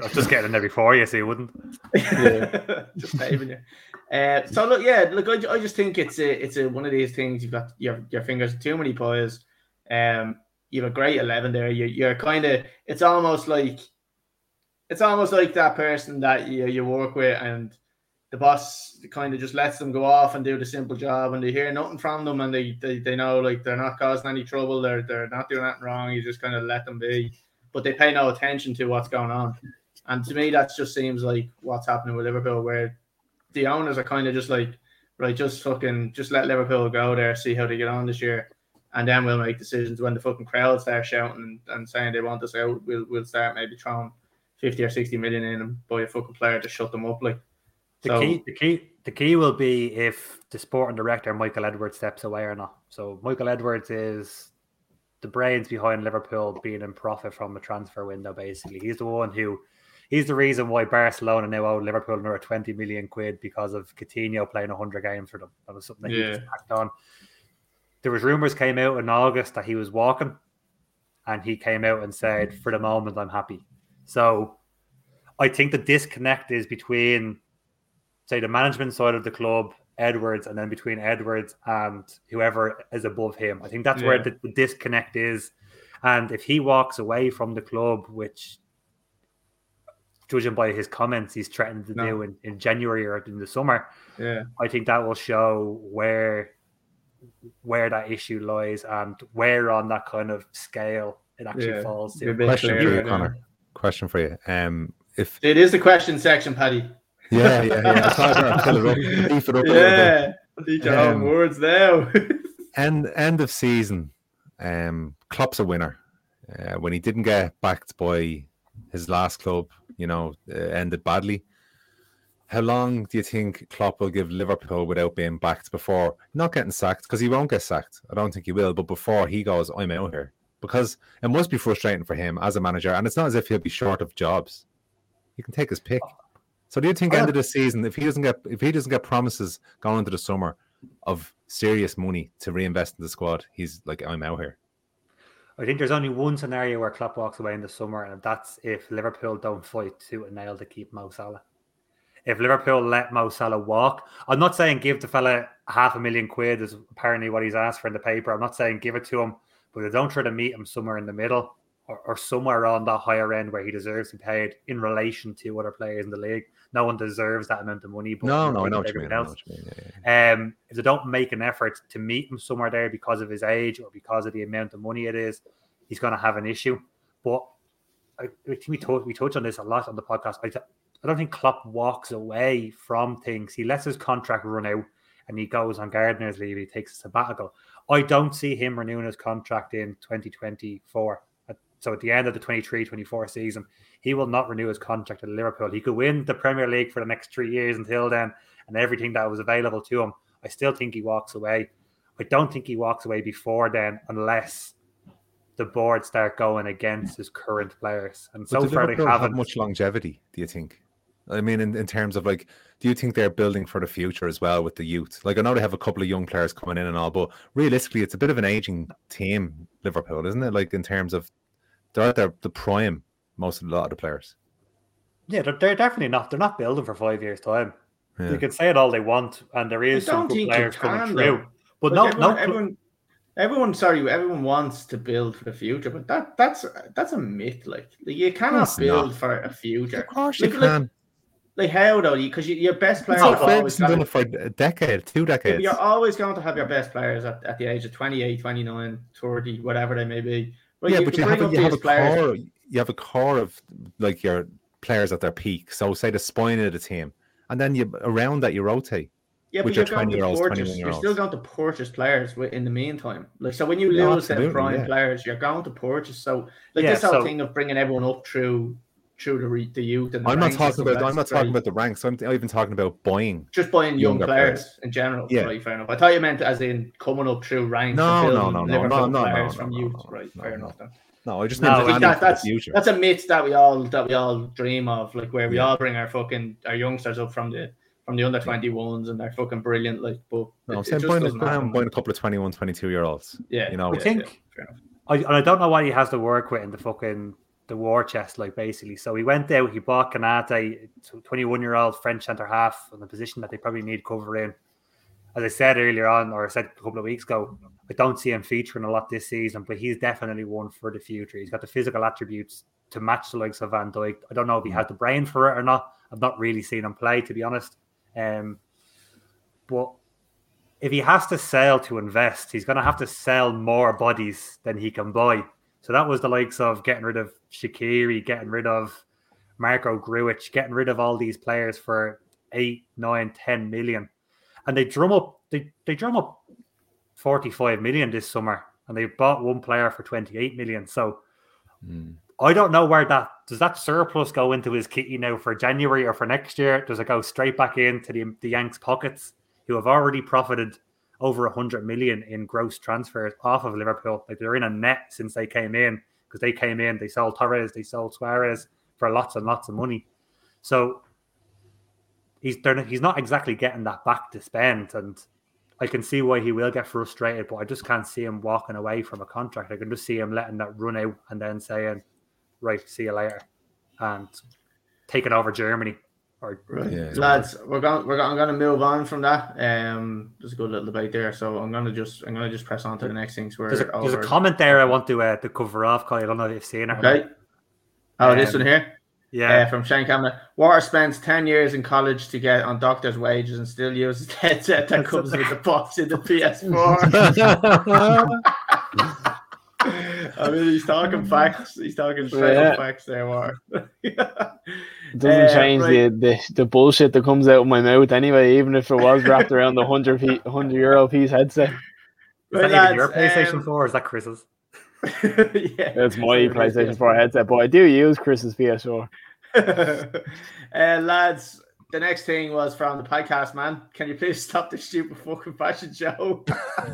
I'm just getting it every 4 years, so you wouldn't. Yeah. Just saving you. So look, I just think it's one of these things. You've got your fingers too many pies. You have a great 11 there. You're kind of, it's almost like that person that you work with, and the boss kind of just lets them go off and do the simple job, and they hear nothing from them, and they know, like, they're not causing any trouble, they're not doing anything wrong. You just kind of let them be, but they pay no attention to what's going on. And to me, that just seems like what's happening with Liverpool, where the owners are kind of just like, right, just let Liverpool go there, see how they get on this year, and then we'll make decisions when the fucking crowd start shouting and saying they want us out. We'll start maybe throwing 50 or 60 million in and buy a fucking player to shut them up. Like, the key will be if the sporting director Michael Edwards steps away or not. So Michael Edwards is the brains behind Liverpool being in profit from the transfer window. Basically, he's the reason why Barcelona now owe Liverpool another 20 million quid because of Coutinho playing 100 games for them. That was something that he just packed on. There was rumours came out in August that he was walking, and he came out and said, for the moment, I'm happy. So I think the disconnect is between, say, the management side of the club, Edwards, and then between Edwards and whoever is above him. I think that's where the disconnect is. And if he walks away from the club, which, judging by his comments, he's threatened to do in January or in the summer, I think that will show where that issue lies and where on that kind of scale it actually falls to. Question for you, Connor. Question for you. If it is the question section, Paddy. Yeah. I'll teach your own words now. End of season. Klopp's a winner. When he didn't get backed by his last club, you know, ended badly. How long do you think Klopp will give Liverpool without being backed before not getting sacked? Because he won't get sacked. I don't think he will. But before he goes, I'm out here. Because it must be frustrating for him as a manager. And it's not as if he'll be short of jobs. He can take his pick. So do you think end of the season, if he doesn't get promises going into the summer of serious money to reinvest in the squad, he's like, I'm out here? I think there's only one scenario where Klopp walks away in the summer, and that's if Liverpool don't fight tooth and nail to keep Mo Salah. If Liverpool let Mo Salah walk, I'm not saying give the fella $500,000 is apparently what he's asked for in the paper. I'm not saying give it to him, but they don't try to meet him somewhere in the middle or somewhere on that higher end where he deserves to be paid in relation to other players in the league. No one deserves that amount of money. But no, I know what you mean. Yeah. If they don't make an effort to meet him somewhere there because of his age or because of the amount of money it is, he's going to have an issue. But we touch on this a lot on the podcast. I don't think Klopp walks away from things. He lets his contract run out and he goes on gardener's leave. He takes a sabbatical. I don't see him renewing his contract in 2024. So at the end of the 23-24 season, he will not renew his contract at Liverpool. He could win the Premier League for the next 3 years until then and everything that was available to him. I still think he walks away. I don't think he walks away before then unless the board start going against his current players. And so far they haven't. Have much longevity, do you think? I mean, in terms of like, do you think they're building for the future as well with the youth? Like, I know they have a couple of young players coming in and all, but realistically, it's a bit of an aging team, Liverpool, isn't it? Like, in terms of they're at the prime, most of a lot of the players. Yeah, they're definitely not. They're not building for 5 years' time. Yeah. They can say it all they want, and there is some good players coming through. But like no, Everyone wants to build for the future, but that's a myth. Like you cannot build for a future. Of course you can. Like how though? Because your best players have always done it for a decade, 2 decades. You're always going to have your best players at the age of 28, 29, 30, whatever they may be. Like, yeah, but you have a core of like your players at their peak. So say the spine of the team, and then you around that you rotate. Yeah, but you're 20-year-olds, 21-year-olds. You're still going to purchase players in the meantime. Like, so when you lose them prime players, you're going to purchase. So like this whole thing of bringing everyone up through the youth. And the I'm not talking about the ranks. I'm even talking about buying young players in general. Yeah, right, fair enough. I thought you meant as in coming up through ranks. No, no, I just mean that's the future. That's a myth that we all dream of, like where we all bring our youngsters up from the under 21s and they're fucking brilliant. Like, but no, I'm buying a couple of 21, 22-year-olds. Yeah, you know, I don't know why he has to work with in the fucking. The war chest, like basically. So he went out, he bought Kanate, 21-year-old French centre half, in the position that they probably need cover in. As I said earlier on, or I said a couple of weeks ago, I don't see him featuring a lot this season, but he's definitely one for the future. He's got the physical attributes to match the likes of Van Dijk. I don't know if he has the brain for it or not. I've not really seen him play, to be honest. But if he has to sell to invest, he's going to have to sell more bodies than he can buy. So that was the likes of getting rid of Shaqiri, getting rid of Marco Grujic, getting rid of all these players for 8, 9, 10 million. And they drum up 45 million this summer and they bought one player for 28 million. So I don't know where does that surplus go into his kitty now for January or for next year? Does it go straight back into the Yanks' pockets, who have already profited over 100 million in gross transfers off of Liverpool? Like, they're in a net since they came in, because they came in, they sold Torres, they sold Suarez for lots and lots of money. So he's not exactly getting that back to spend. And I can see why he will get frustrated, but I just can't see him walking away from a contract. I can just see him letting that run out and then saying, right, see you later, and taking over Germany. Right. Yeah. Lads, I'm going to move on from that. There's a good little debate there, so I'm going to just press on to the next things. There's a comment there I want to cover off, Colin. I don't know if you've seen it. Okay. This one here. Yeah, from Shane Cameron. Water spends 10 years in college to get on doctor's wages and still uses the headset that comes with the box in the PS4. I mean, he's talking facts. He's talking straight up facts there, Mark. It doesn't change the bullshit that comes out of my mouth anyway, even if it was wrapped around the €100 piece headset. Right, is that even your PlayStation 4 or is that Chris's? Yeah, that's my PlayStation 4 headset, but I do use Chris's PS4. Lads, the next thing was from the podcast, man. Can you please stop this stupid fucking fashion show?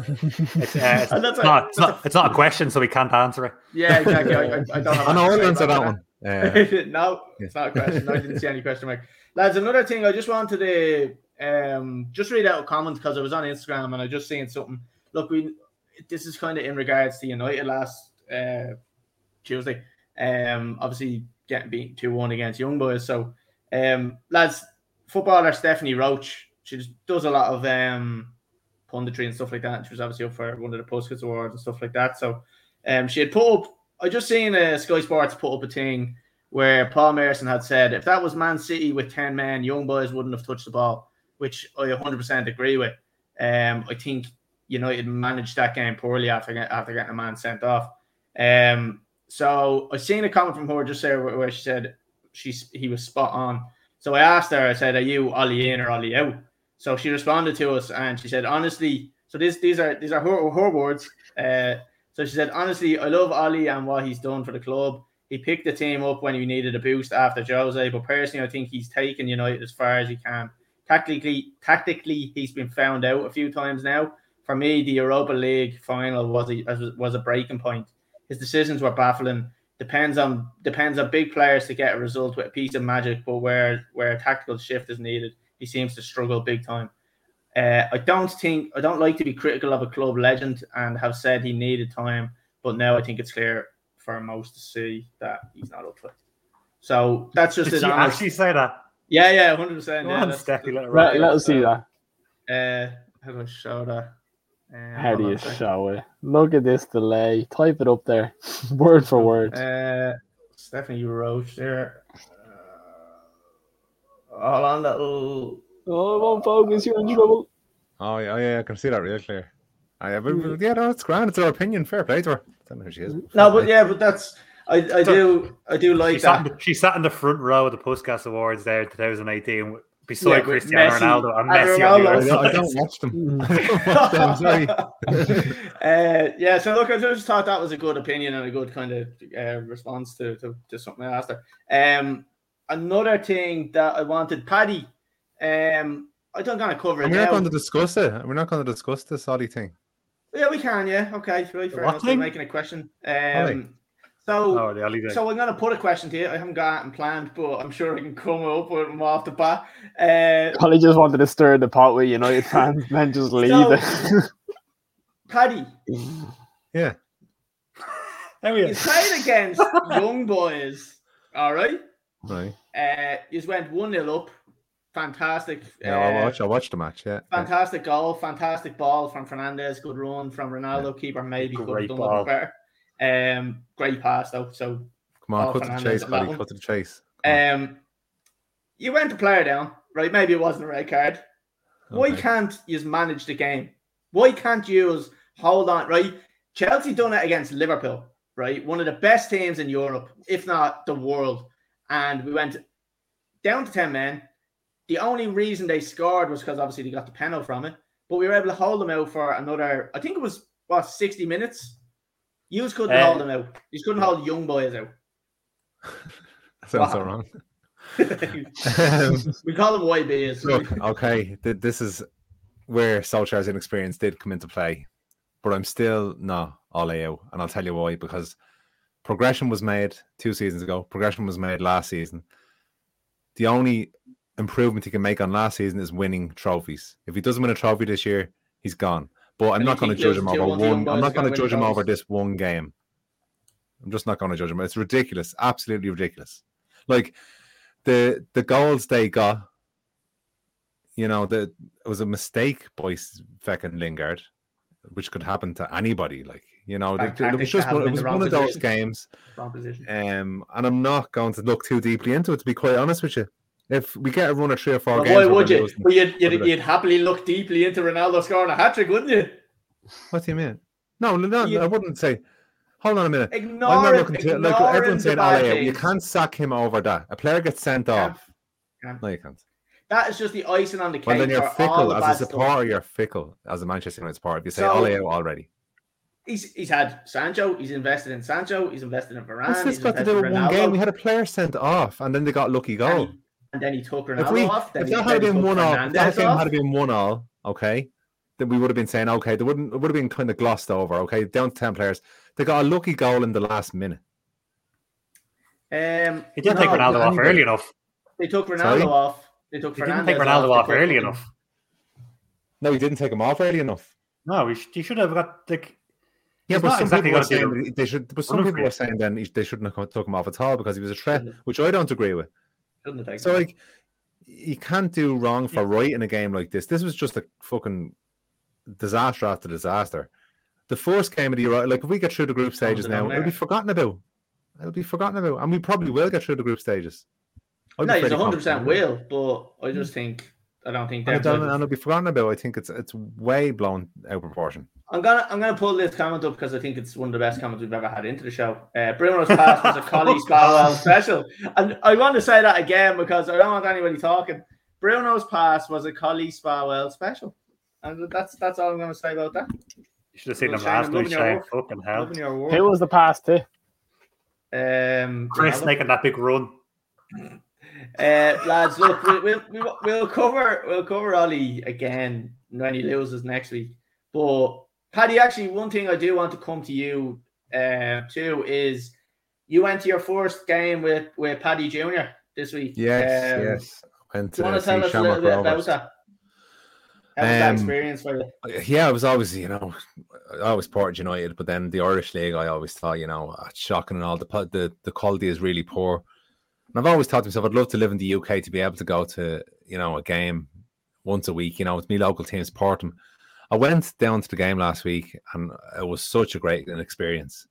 It's not a question, so we can't answer it. Yeah, exactly. I don't have I'll answer that one. No, it's not a question. No, I didn't see any question mark. Lads, another thing I just wanted to just read out a comment, because I was on Instagram and I just seen something. Look, this is kind of in regards to United last Tuesday. Obviously getting beat 2-1 against Young Boys. So, lads, footballer Stephanie Roach, she just does a lot of punditry and stuff like that. She was obviously up for one of the Puskas Awards and stuff like that. So, she had put up, I just seen Sky Sports put up a thing where Paul Merson had said, if that was Man City with 10 men, Young Boys wouldn't have touched the ball, which I 100% agree with. I think United managed that game poorly after getting a man sent off. So I seen a comment from her just there where she said he was spot on. So I asked her, I said, are you Ollie in or Ollie out? So she responded to us and she said, honestly, so these are her words. So she said, honestly, I love Ollie and what he's done for the club. He picked the team up when he needed a boost after Jose, but personally, I think he's taken United as far as he can. Tactically, he's been found out a few times now. For me, the Europa League final was a breaking point. His decisions were baffling. Depends on big players to get a result with a piece of magic, but where a tactical shift is needed, he seems to struggle big time. I don't like to be critical of a club legend and have said he needed time, but now I think it's clear for most to see that he's not up for it. So that's just his honest. Did you actually say that? Yeah, 100%. Yeah, that's definitely let us see that. How do I show that? How do you show it? Look at this delay. Type it up there, word for word. Stephanie Roach there. Hold on, that little. Oh, it won't focus. You're in trouble. Oh yeah, I can see that real clear. That's grand. It's her opinion. Fair play to her. I don't know who she is. But that's I do like that. She sat in the front row of the Puskas Awards there in 2018 beside Cristiano Ronaldo and Messi. I don't watch them. Sorry. So look, I just thought that was a good opinion and a good kind of response to something I asked her. Another thing that I wanted, Paddy. I don't kind of cover it. We're not going to discuss it. We're not going to discuss this Ollie thing. Yeah, we can. Yeah, okay. Really fair enough. I'm making a question. So I'm going to put a question to you. I haven't got anything planned, but I'm sure I can come up with them off the bat. Ollie just wanted to stir the pot with United fans, then just leave it. Paddy. Yeah. There we go. You played against Young Boys. All right. Right. You just went 1-0 up. Fantastic. Yeah, I watched the match. Yeah. Fantastic goal, fantastic ball from Fernandez. Good run from Ronaldo. Yeah. Keeper maybe could have done a bit better. Great pass though. So come on, cut to the chase, buddy. Cut to the chase. You went the player down, right? Maybe it wasn't a red card. Okay. Why can't you manage the game? Why can't you hold on? Right? Chelsea done it against Liverpool, right? One of the best teams in Europe, if not the world, and we went down to 10 men. The only reason they scored was because obviously they got the penalty from it, but we were able to hold them out for another, I think it was 60 minutes. You just couldn't hold them out. You just couldn't hold Young Boys out. That sounds so wrong. We call them YBs. Look, okay, this is where Solskjaer's inexperience did come into play, but I'm still Ollie out, and I'll tell you why, because progression was made 2 seasons ago. Progression was made last season. The only improvement he can make on last season is winning trophies. If he doesn't win a trophy this year, he's gone. But I'm not going to judge him over one. I'm not going to judge him over this one game. I'm just not going to judge him. It's ridiculous. Absolutely ridiculous. Like the goals they got, it was a mistake by fucking Lingard, which could happen to anybody. Like, it was one of those games. And I'm not going to look too deeply into it, to be quite honest with you. If we get a run of 3 or 4 games... Why would you? Well, you'd happily look deeply into Ronaldo scoring a hat-trick, wouldn't you? What do you mean? No, I wouldn't say... Hold on a minute. Everyone's saying Ollie, you can't sack him over that. A player gets sent off. No, you can't. That is just the icing on the cake. Well, then you're fickle. As a supporter, you're fickle. As a Manchester United supporter, if you say Ollie already. He's had Sancho. He's invested in Sancho. He's invested in Varane. What's this got to do with one game? We had a player sent off, and then they got lucky goal. And then he took Ronaldo off. If that had been 1-1, okay, then we would have been saying, okay, it would have been kind of glossed over, okay, down to 10 players. They got a lucky goal in the last minute. He didn't take Ronaldo off early enough. They took Ronaldo off. They took Fernandez. He didn't take Ronaldo off early enough. No, he didn't take him off early enough. No, he should have got... Yeah, but some exactly people are saying they should. But some people are saying then they shouldn't have took him off at all because he was a threat, which I don't agree with. So like, you can't do wrong for right in a game like this. This was just a fucking disaster after disaster. The first game of the year, like if we get through the group stages now, it'll be forgotten about. It'll be forgotten about, and we probably will get through the group stages. No, he's 100% will, but I just think I don't think it'll be forgotten about. I think it's way blown out of proportion. I'm gonna pull this comment up because I think it's one of the best comments we've ever had into the show. Bruno's pass was a Collie Spalwell special, and I want to say that again because I don't want anybody talking. Bruno's pass was a Collie Spalwell special, and that's all I'm gonna say about that. You should have seen them last night, Shane. Fucking hell. Who was the pass to? Chris making that big run. Lads, look, we'll cover Ollie again when he loses next week. But Paddy, actually, one thing I do want to come to you too is you went to your first game with Paddy Junior this week. Yes. And do you want to tell us a little bit about that? How was that experience for you? Yeah, I was always, I was Portage United, but then the Irish League, I always thought, it's shocking and all. The quality is really poor. And I've always thought to myself, I'd love to live in the UK to be able to go to, a game once a week. It's my local team, Portum. I went down to the game last week, and it was such a great experience.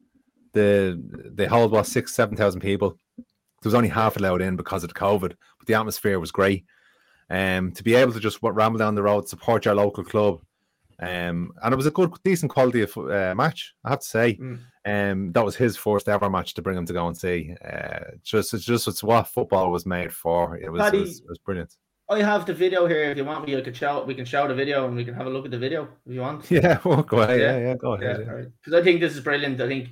They held 6,000-7,000 people. There was only half allowed in because of the COVID, but the atmosphere was great. To be able to just ramble down the road, support your local club, and it was a good, decent quality of match, I have to say. That was his first ever match to bring him to go and see. It's what football was made for. It was brilliant. I have the video here. If you want, we can show the video and we can have a look at the video if you want. Yeah, well, go ahead. Yeah, go ahead. Because I think this is brilliant. I think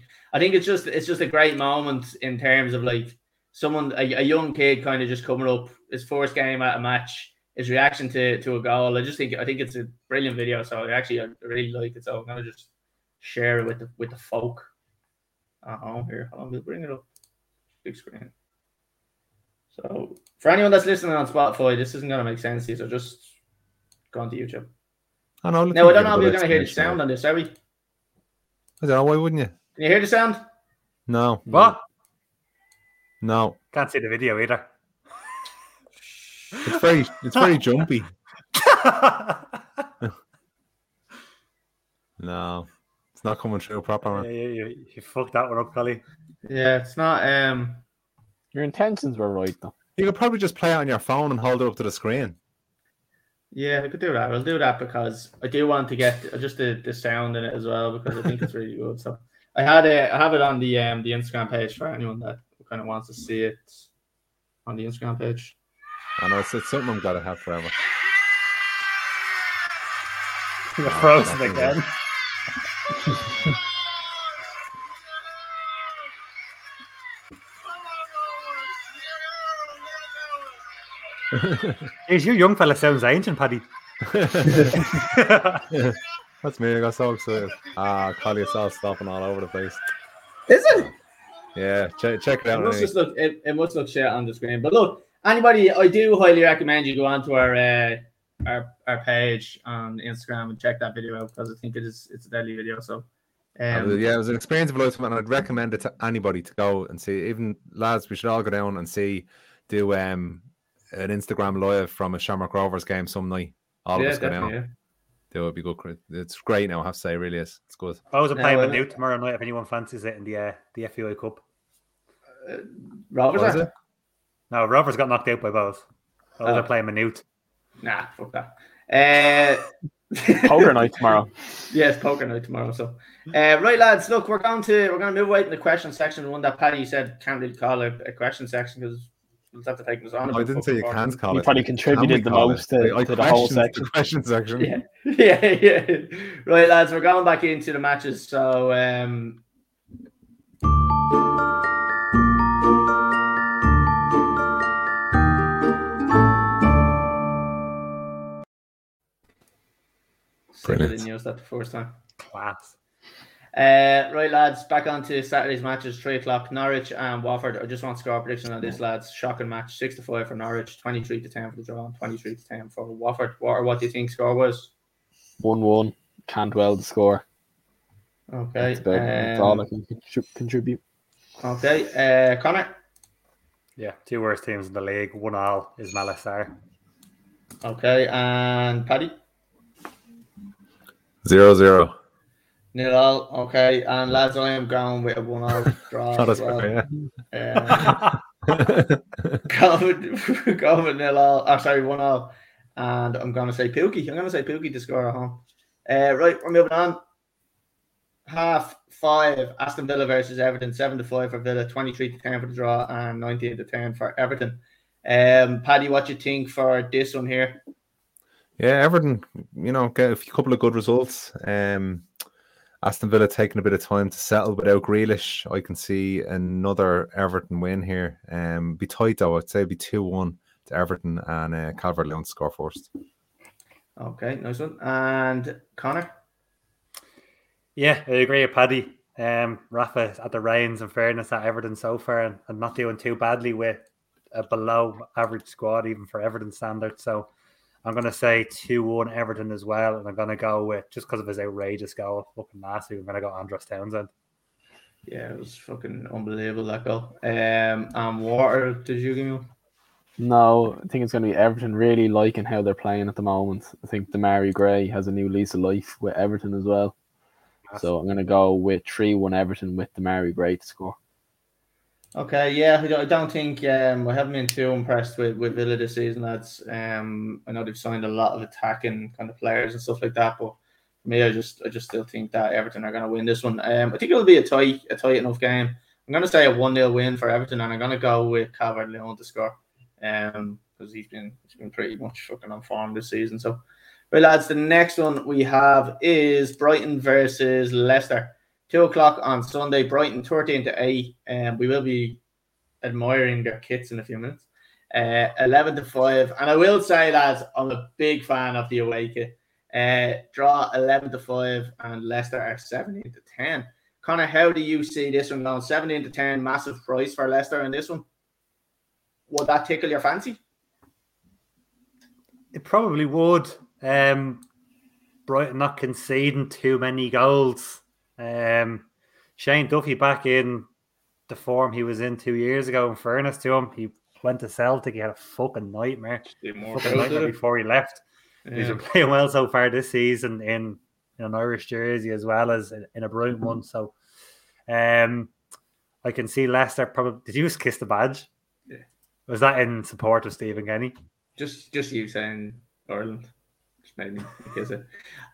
it's just a great moment in terms of like someone, a young kid, kind of just coming up, his first game at a match, his reaction to a goal. I think it's a brilliant video. So I really like it. So I'm gonna just share it with the folk at home here. Hold on, we'll bring it up big screen. So, for anyone that's listening on Spotify, this isn't going to make sense here, so just go on to YouTube. I know, now, I don't know if you're going to hear the sound on this, are we? I don't know, why wouldn't you? Can you hear the sound? No. What? No. Can't see the video either. It's very jumpy. No. It's not coming through properly. Yeah, you fucked that one up, Collie. Yeah, it's not... Your intentions were right, though. You could probably just play it on your phone and hold it up to the screen. Yeah, I could do that. I'll do that because I do want to get just the sound in it as well because I think it's really good. So I have it on the Instagram page for anyone that kind of wants to see it on the Instagram page. I know it's something I'm gonna have forever. You're frozen again. Your young fella sounds ancient, Paddy. That's me. I got so excited. Collie, it's all stopping all over the place. Is it? Yeah, check it out. It must look shit on the screen. But look, anybody, I do highly recommend you go onto our page on Instagram and check that video out because I think it's a deadly video. So it was an experience of a lifetime, and I'd recommend it to anybody to go and see. Even lads, we should all go down and see. Do an Instagram live from a Shamrock Rovers game some night. All of us go down. Yeah. That would be good. It's great now, I have to say. It really is. It's good. I was playing with Newt tomorrow night if anyone fancies it in the FUA Cup. Rovers? No, Rovers got knocked out by both. I was playing with Newt. Nah, fuck that. Poker night tomorrow. Yes, poker night tomorrow. So, right, lads. Look, we're going to move away from the question section. The one that Paddy said can't really call a question section because. Have to take this on. I didn't say you can't call it. You probably contributed the most to the whole section. The question section. Yeah. Right, lads, we're going back into the matches. So, I didn't use that the first time. Class. Right, lads, back on to Saturday's matches, 3 o'clock, Norwich and Watford. I just want score prediction on this, lads. Shocking match, 6-5 for Norwich, 23-10 for the draw, and 23-10 for Watford. What do you think score was? 1-1, Cantwell to score. Okay. That's all I can contribute. Okay. Connor? Yeah, two worst teams in the league. 1-1 is Malissar. Okay. And Paddy? 0-0. 0-0. Okay. And lads, I am going with a 1-0 draw. Not as well. Fair, yeah. Going with 0-0. I'm sorry, 1-0. And I'm going to say Pilkey. I'm going to say Pilkey to score at home. Right, we're moving on. 5:30, Aston Villa versus Everton. 7-5 for Villa, 23-10 for the draw, and 19-10 for Everton. Paddy, what do you think for this one here? Yeah, Everton, get a couple of good results. Aston Villa taking a bit of time to settle without Grealish. I can see another Everton win here. Be tight though. I'd say it'd be 2-1 to Everton, and Calvert-Lewin score first. Okay, nice one. And Connor? Yeah, I agree with Paddy. Rafa at the reins, in fairness, at Everton so far, and not doing too badly with a below average squad, even for Everton standards. So I'm going to say 2-1 Everton as well. And I'm going to go with, just because of his outrageous goal, fucking nasty, I'm going to go Andros Townsend. Yeah, it was fucking unbelievable, that goal. And Water, did you give me one? No, I think it's going to be Everton. Really liking how they're playing at the moment. I think Damari Gray has a new lease of life with Everton as well. So I'm going to go with 3-1 Everton with Damari Gray to score. Okay, yeah, I don't think I haven't been too impressed with Villa this season, lads. I know they've signed a lot of attacking kind of players and stuff like that, but for me, I just still think that Everton are going to win this one. I think it'll be a tight enough game. I'm going to say a 1-0 win for Everton, and I'm going to go with Calvert-Lewin to score, because he's been pretty much fucking on form this season, so. Right, lads, the next one we have is Brighton versus Leicester. 2 o'clock on Sunday, Brighton 13-8. We will be admiring their kits in a few minutes. 11-5. And I will say, lads, I'm a big fan of the away kit. Draw 11-5 and Leicester are 17-10. Connor, how do you see this one going? 17-10, massive price for Leicester in this one. Would that tickle your fancy? It probably would. Brighton not conceding too many goals. Shane Duffy back in the form he was in 2 years ago. In fairness to him, he went to Celtic. He had a fucking nightmare. Before he left. Yeah. He's been playing well so far this season in an Irish jersey as well as in a brilliant one. So, I can see Leicester probably. Did you just kiss the badge? Yeah. Was that in support of Stephen Kenny? Just you saying Ireland. Maybe kiss it.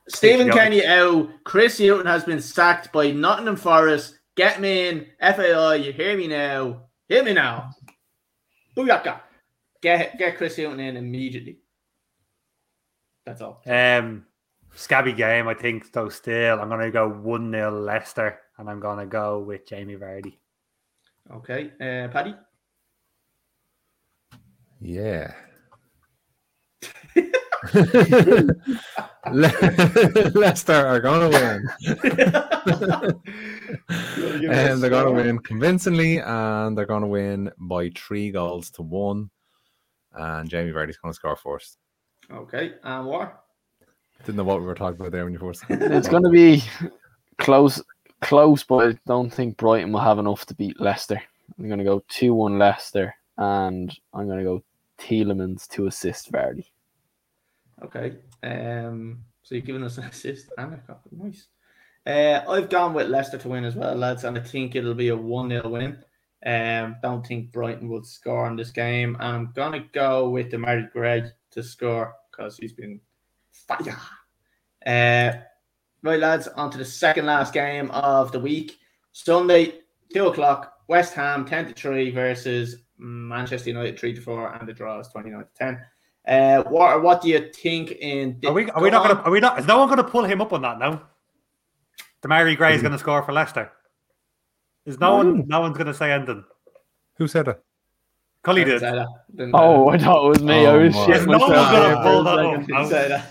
Stephen Kenny out. Chris Hughton has been sacked by Nottingham Forest. Get me in. FAI, you hear me now. Hear me now. Booyaka. Get Chris Hughton in immediately. That's all. Scabby game, I think, though, still. I'm going to go 1-0 Leicester, and I'm going to go with Jamie Vardy. Okay. Paddy? Yeah. Leicester are going to win. And they're going to win convincingly, and they're going to win by 3-1. And Jamie Vardy's going to score first. Okay, and what? Didn't know what we were talking about there when you first. It's going to be close, but I don't think Brighton will have enough to beat Leicester. I'm going to go 2-1 Leicester, and I'm going to go Tielemans to assist Vardy. Okay, so you're giving us an assist and a couple. Nice. I've gone with Leicester to win as well, lads, and I think it'll be a 1-0 win. Don't think Brighton will score in this game. I'm going to go with Damari Gray to score because he's been fire. Right, lads, on to the second last game of the week. Sunday, 2 o'clock, West Ham 10-3 versus Manchester United 3-4, and the draw is 29-10. What do you think? Are we not? Is no one going to pull him up on that now? Damari Gray is going to score for Leicester. Is no one? No one's going to say anything. Who said that? Cully did. I thought it was me. I was shitting myself. No one's going to pull that up.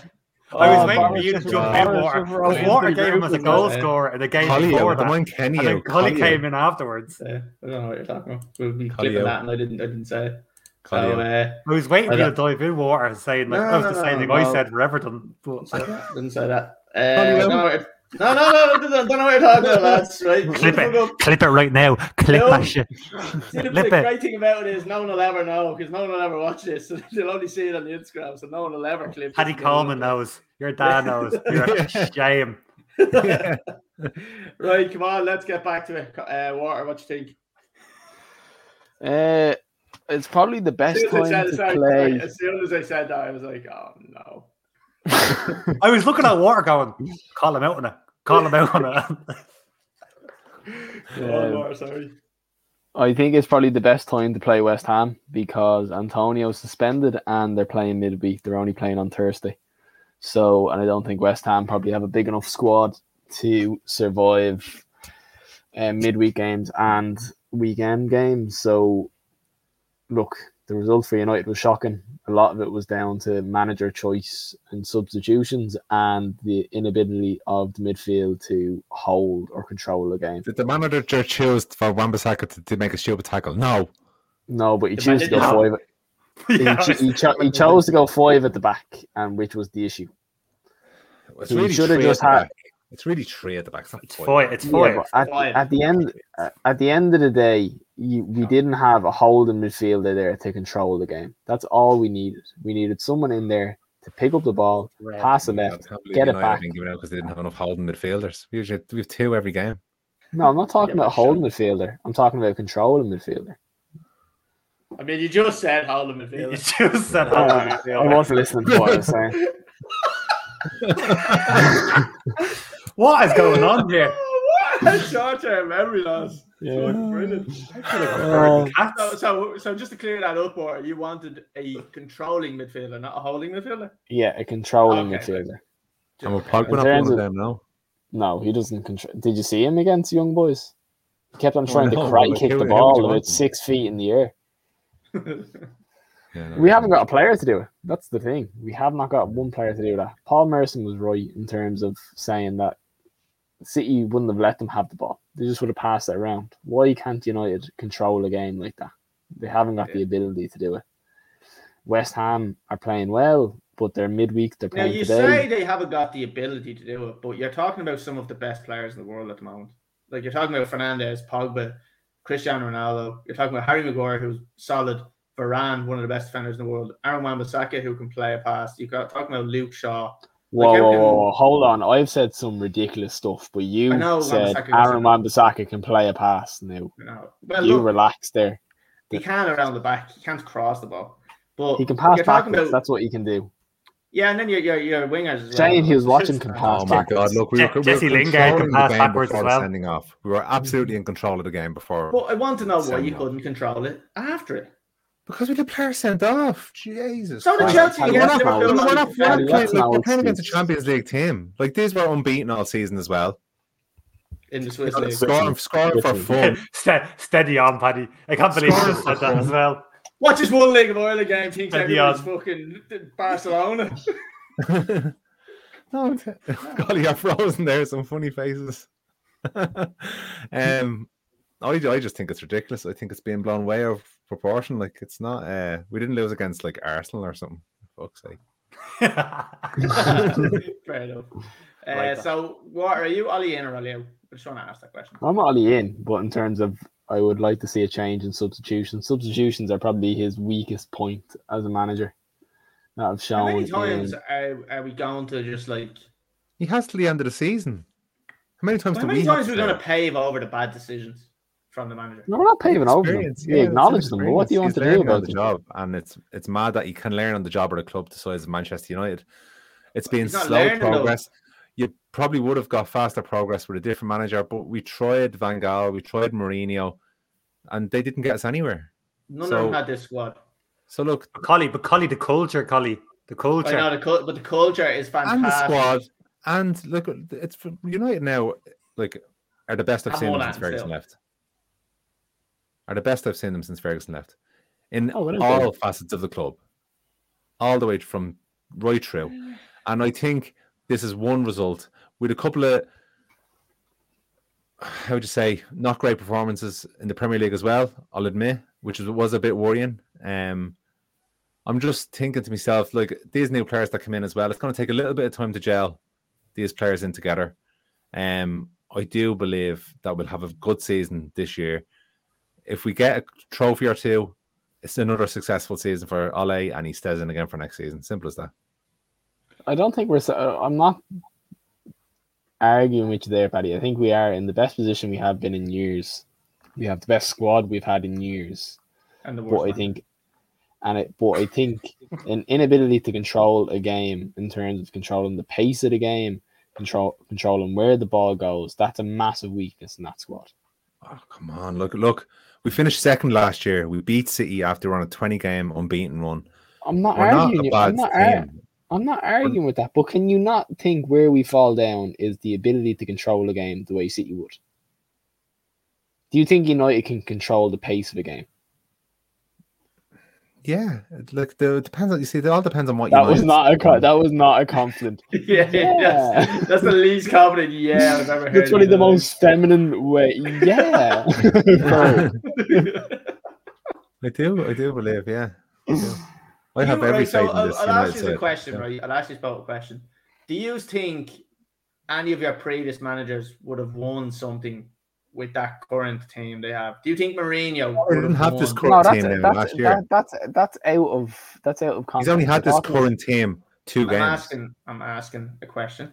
I was waiting for you to jump in, Water. Because Water gave him as a goal scorer in the game before that. And then Cully came in afterwards. I don't know what you're talking about. We'll be clipping that, and I didn't say it. So, I was waiting for you to dive in, Water, and saying, like, that was the same thing I said for Everton. But, didn't say that. No, don't know what you're talking about, lads. Right? Clip it right now. That shit. See, the great thing about it is no one will ever know because no one will ever watch this. So they'll only see it on the Instagram, so no one will ever clip it. Paddy Coleman knows. Your dad knows. You're a shame. Right, come on, let's get back to it. Water, what do you think? It's probably the best time to play. As soon as I said that, I was like, oh, no. I was looking at Water going, call him out on it. Water, sorry. I think it's probably the best time to play West Ham because Antonio's suspended and they're playing midweek. They're only playing on Thursday. So, and I don't think West Ham probably have a big enough squad to survive midweek games and weekend games. So, look, the result for United was shocking. A lot of it was down to manager choice and substitutions and the inability of the midfield to hold or control the game. Did the manager choose for Wan-Bissaka to make a stupid tackle? No, but he chose to go five. He chose to go five at the back, and which was the issue. It's so really it's really three at the back. It's five. At the end of the day, we didn't have a holding midfielder there to control the game. That's all we needed. We needed someone in there to pick up the ball, pass it left, get it back. Because they didn't have enough holding midfielders. Usually we have two every game. No, I'm not talking about holding midfielder. I'm talking about controlling midfielder. I mean, you just said holding midfielder. I wasn't listening to what I was saying. What is going on here? Short-term memory loss. Yeah. So just to clear that up, Water, you wanted a controlling midfielder, not a holding midfielder? Yeah, a controlling midfielder. I'm a Pogba up one of them now. No, he doesn't control. Did you see him against Young Boys? He kept on trying to karate kick the ball about 6 feet in the air. We haven't got a player to do it. That's the thing. We have not got one player to do that. Paul Merson was right in terms of saying that City wouldn't have let them have the ball. They just would have passed it around. Why can't United control a game like that? They haven't got the ability to do it. West Ham are playing well, but they're midweek. They're playing today. Now, you say they haven't got the ability to do it, but you're talking about some of the best players in the world at the moment. Like, you're talking about Fernandes, Pogba, Cristiano Ronaldo. You're talking about Harry Maguire, who's solid. Varane, one of the best defenders in the world. Aaron Wan-Bissaka, who can play a pass. You're talking about Luke Shaw. Whoa, hold on. I've said some ridiculous stuff, but you said Aaron Wan-Bissaka can play a pass now. Well, you relax there. He can around the back. He can't cross the ball. But he can pass backwards. That's what he can do. Yeah, and then your wingers as well. Saying he was watching can pass backwards. God, look, Jesse Lingard can pass backwards as well. Sending off. We were absolutely in control of the game before. But I want to know why you couldn't control it after it. Because we had a player sent off. Jesus. So did Chelsea. We're playing against a Champions League team. Like, these were unbeaten all season as well. In the Swiss League. Scoring for fun. Steady on, Paddy. I can't believe you just said that as well. Watch this one League of Ireland game. Thinks everyone's fucking Barcelona. No, golly, you're frozen there. Some funny faces. I just think it's ridiculous. I think it's being blown way over proportion. Like, it's not. We didn't lose against like Arsenal or something. For fuck's sake. Fair enough. So, what are you, Ollie in or Ollie out? I just want to ask that question. I'm Ollie in, but in terms of, I would like to see a change in substitutions. Substitutions are probably his weakest point as a manager. That I've shown. How many times are we going to just like? He has till the end of the season. How many times are we going to pave over the bad decisions? From the manager. No, we're not paving over them. He acknowledged them. What do you want to do about the job? And it's mad that he can learn on the job at a club the size of Manchester United. It's been slow progress. You probably would have got faster progress with a different manager, but we tried Van Gaal, we tried Mourinho, and they didn't get us anywhere. None of them had this squad. So look, Collie, the culture, but the culture is fantastic. And the squad, and look, it's United now. Like, are the best I've seen since Ferguson left. Are the best I've seen them since Ferguson left. In all facets of the club. All the way from right through. And I think this is one result with a couple of, how would you say, not great performances in the Premier League as well, I'll admit, which was a bit worrying. I'm just thinking to myself, like, these new players that come in as well, it's going to take a little bit of time to gel these players in together. I do believe that we'll have a good season this year. If we get a trophy or two, it's another successful season for Ole, and he stays in again for next season. Simple as that. I don't think we're... I'm not arguing with you there, Paddy. I think we are in the best position we have been in years. We have the best squad we've had in years. And the worst. But I think an inability to control a game in terms of controlling the pace of the game, controlling where the ball goes, that's a massive weakness in that squad. Oh, come on. Look. We finished second last year. We beat City after we're on a 20-game unbeaten run. I'm not arguing with that, but can you not think where we fall down is the ability to control a game the way City would? Do you think United can control the pace of a game? Yeah, look, it depends on you see. It all depends on what you. That was not a compliment. Yeah. That's the least compliment. Yeah, I've ever heard. It's probably the most feminine way. Yeah. I do believe. Yeah. I have every faith in this. I'll ask you a question, right? I'll ask you about a question. Do you think any of your previous managers would have won something with that current team they have? Do you think Mourinho didn't have this current team last year? That's out of context. He's only had this current team two games. I'm asking a question.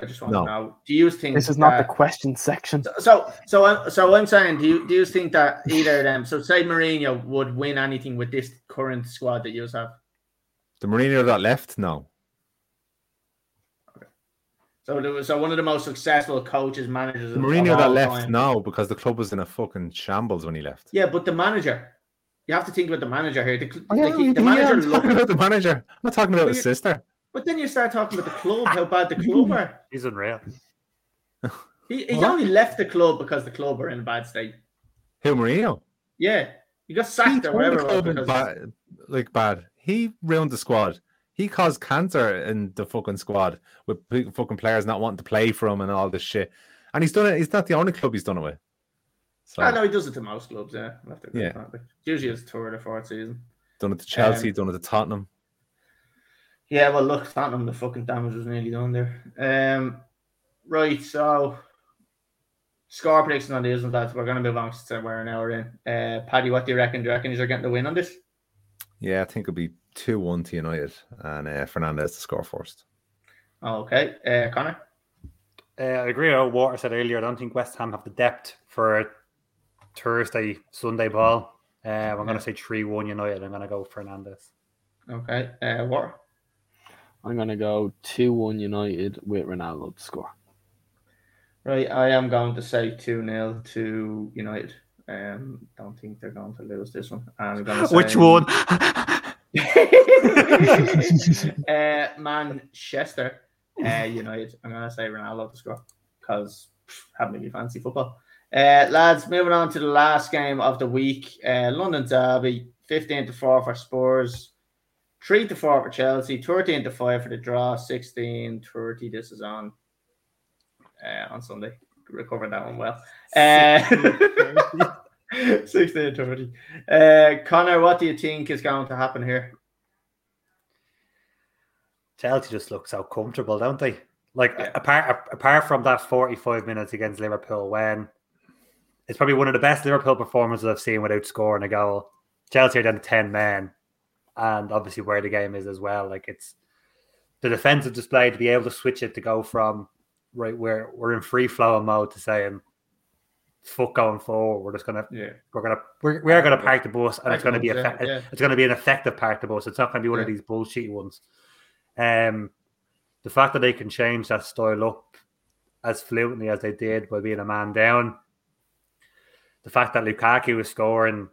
I just want to know. Do you think this is not the question section? So I'm saying, do you think that either of them? So say Mourinho would win anything with this current squad that you have. The Mourinho that left, no. So one of the most successful coaches, managers. Mourinho that left now because the club was in a fucking shambles when he left. Yeah, but the manager. You have to think about the manager here. I'm talking about the manager. I'm not talking about his sister. But then you start talking about the club, how bad the club are. He's unreal. He only left the club because the club were in a bad state. Who, Mourinho? Yeah. He got sacked or whatever. The club was bad. He ruined the squad. He caused cancer in the fucking squad with fucking players not wanting to play for him and all this shit. And he's done it. He's not the only club he's done it with. So. No, he does it to most clubs, yeah. Usually it's third or fourth season. Done it to Chelsea, done it to Tottenham. Yeah, well, look, Tottenham, the fucking damage was nearly done there. Right, so score prediction on these ones, lads. We're going to move on since we're an hour in. Paddy, what do you reckon? Do you reckon you're getting the win on this? Yeah, I think it'll be 2-1 to United, and Fernandez to score first. Okay, Connor? I agree with what Walter said earlier. I don't think West Ham have the depth for Thursday, Sunday ball. I'm going to say 3-1 United. I'm going to go Fernandez. Okay, Walter? I'm going to go 2-1 United with Ronaldo to score. Right, I am going to say 2-0 to United. Don't think they're going to lose this one. I'm going to say... Which one? Manchester United. I'm going to say Ronaldo to score because haven't really fancy football. Lads, moving on to the last game of the week. London Derby, 15-4 for Spurs, 3-4 for Chelsea, 13-5 for the draw, 16:30. This is on Sunday. Recovered that one well. 16:30. Connor, what do you think is going to happen here? Chelsea just look so comfortable, don't they? Like, yeah. apart from that 45 minutes against Liverpool, when it's probably one of the best Liverpool performances I've seen without scoring a goal. Chelsea are down to 10 men, and obviously where the game is as well. Like, it's the defensive display to be able to switch it to go from right where we're in free flowing mode to saying, fuck going forward. We're gonna park the bus, and it's gonna be an effective park the bus. It's not gonna be one of these bullshit ones. The fact that they can change that style up as fluently as they did by being a man down, the fact that Lukaku was scoring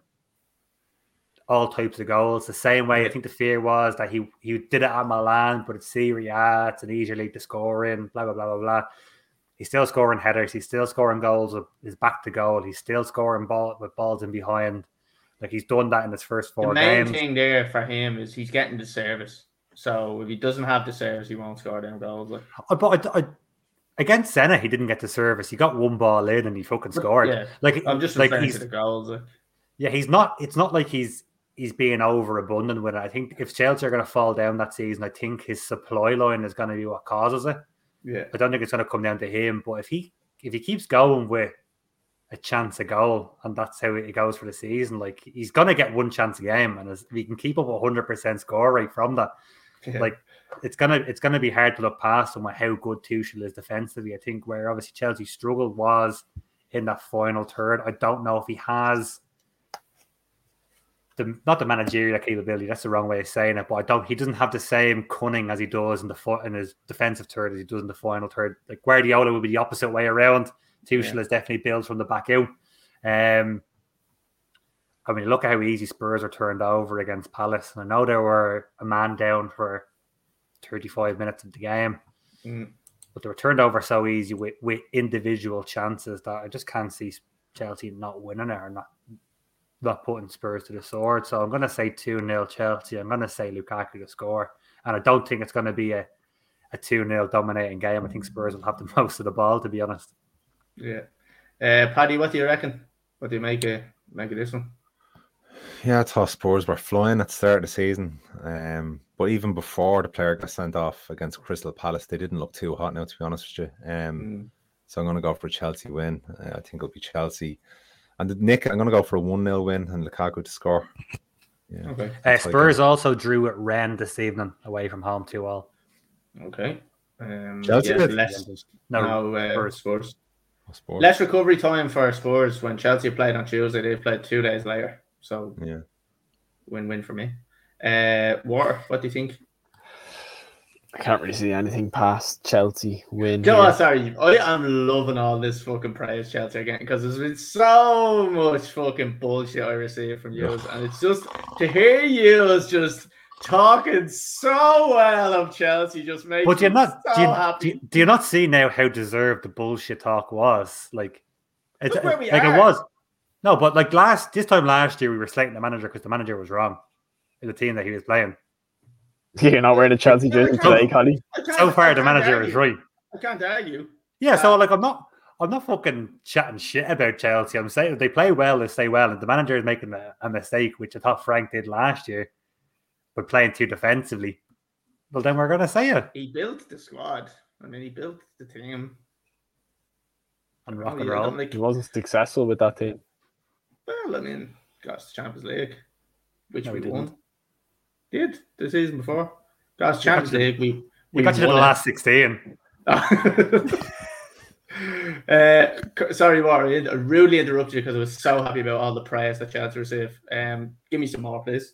all types of goals the same way. I think the fear was that he did it at Milan, but it's Serie A, it's an easier league to score in. Blah blah blah blah blah. He's still scoring headers. He's still scoring goals with his back to goal. He's still scoring with balls in behind. Like, he's done that in his first four games. The main thing there for him is he's getting the service. So if he doesn't have the service, he won't score them goals. But against Senna, he didn't get the service. He got one ball in and he fucking scored. Yeah. Like, I'm just referring to the goals. Yeah, he's not. It's not like he's being overabundant with it. I think if Chelsea are going to fall down that season, I think his supply line is going to be what causes it. Yeah, I don't think it's going to come down to him, but if he keeps going with a chance a goal, and that's how it goes for the season, like, he's going to get one chance a game, and if he can keep up 100% score rate from that, yeah, like, it's gonna be hard to look past him with how good Tuchel is defensively. I think where obviously Chelsea struggled was in that final third. I don't know if he has not the managerial capability, that's the wrong way of saying it, but he doesn't have the same cunning as he does in his defensive third as he does in the final third. Like, Guardiola would be the opposite way around. Tuchel has definitely built from the back out. I mean, look at how easy Spurs are turned over against Palace. And I know they were a man down for 35 minutes of the game, but they were turned over so easy with individual chances that I just can't see Chelsea not winning it or not putting Spurs to the sword. So I'm going to say 2-0 Chelsea. I'm going to say Lukaku to score. And I don't think it's going to be a 2-0 dominating game. I think Spurs will have the most of the ball, to be honest. Yeah. Paddy, what do you reckon? What do you make of this one? Yeah, I thought Spurs were flying at the start of the season. But even before the player got sent off against Crystal Palace, they didn't look too hot now, to be honest with you. So I'm going to go for a Chelsea win. I think it'll be Chelsea. And Nick, I'm going to go for a 1-0 win and Lukaku to score. Yeah. Okay. Spurs also drew at Rennes this evening away from home 2-2. Okay. Chelsea did. Spurs. Spurs. Less recovery time for Spurs. When Chelsea played on Tuesday, they played 2 days later. So, yeah, win-win for me. War, what do you think? I can't really see anything past Chelsea win. No, sorry. I am loving all this fucking praise Chelsea again, because there's been so much fucking bullshit I receive from you. And it's just to hear you just talking so well of Chelsea just makes me happy. Do you not see now how deserved the bullshit talk was? Like, it's where we like are. It was. No, but like this time last year, we were slating the manager because the manager was wrong in the team that he was playing. You're not wearing a Chelsea jersey today, Connie. So far, the manager is right. I can't argue. Yeah, so like I'm not fucking chatting shit about Chelsea. I'm saying if they play well, they stay well, and the manager is making a mistake, which I thought Frank did last year, but playing too defensively. Well, then we're gonna say it. He built the squad. I mean, he built the team. And rock and roll. He wasn't successful with that team. Well, I mean, got the Champions League, which we won. Did the season before? Got the Champions League. We got to the last 16. Sorry, Warren. I rudely interrupted you because I was so happy about all the praise that Chelsea received. Give me some more, please.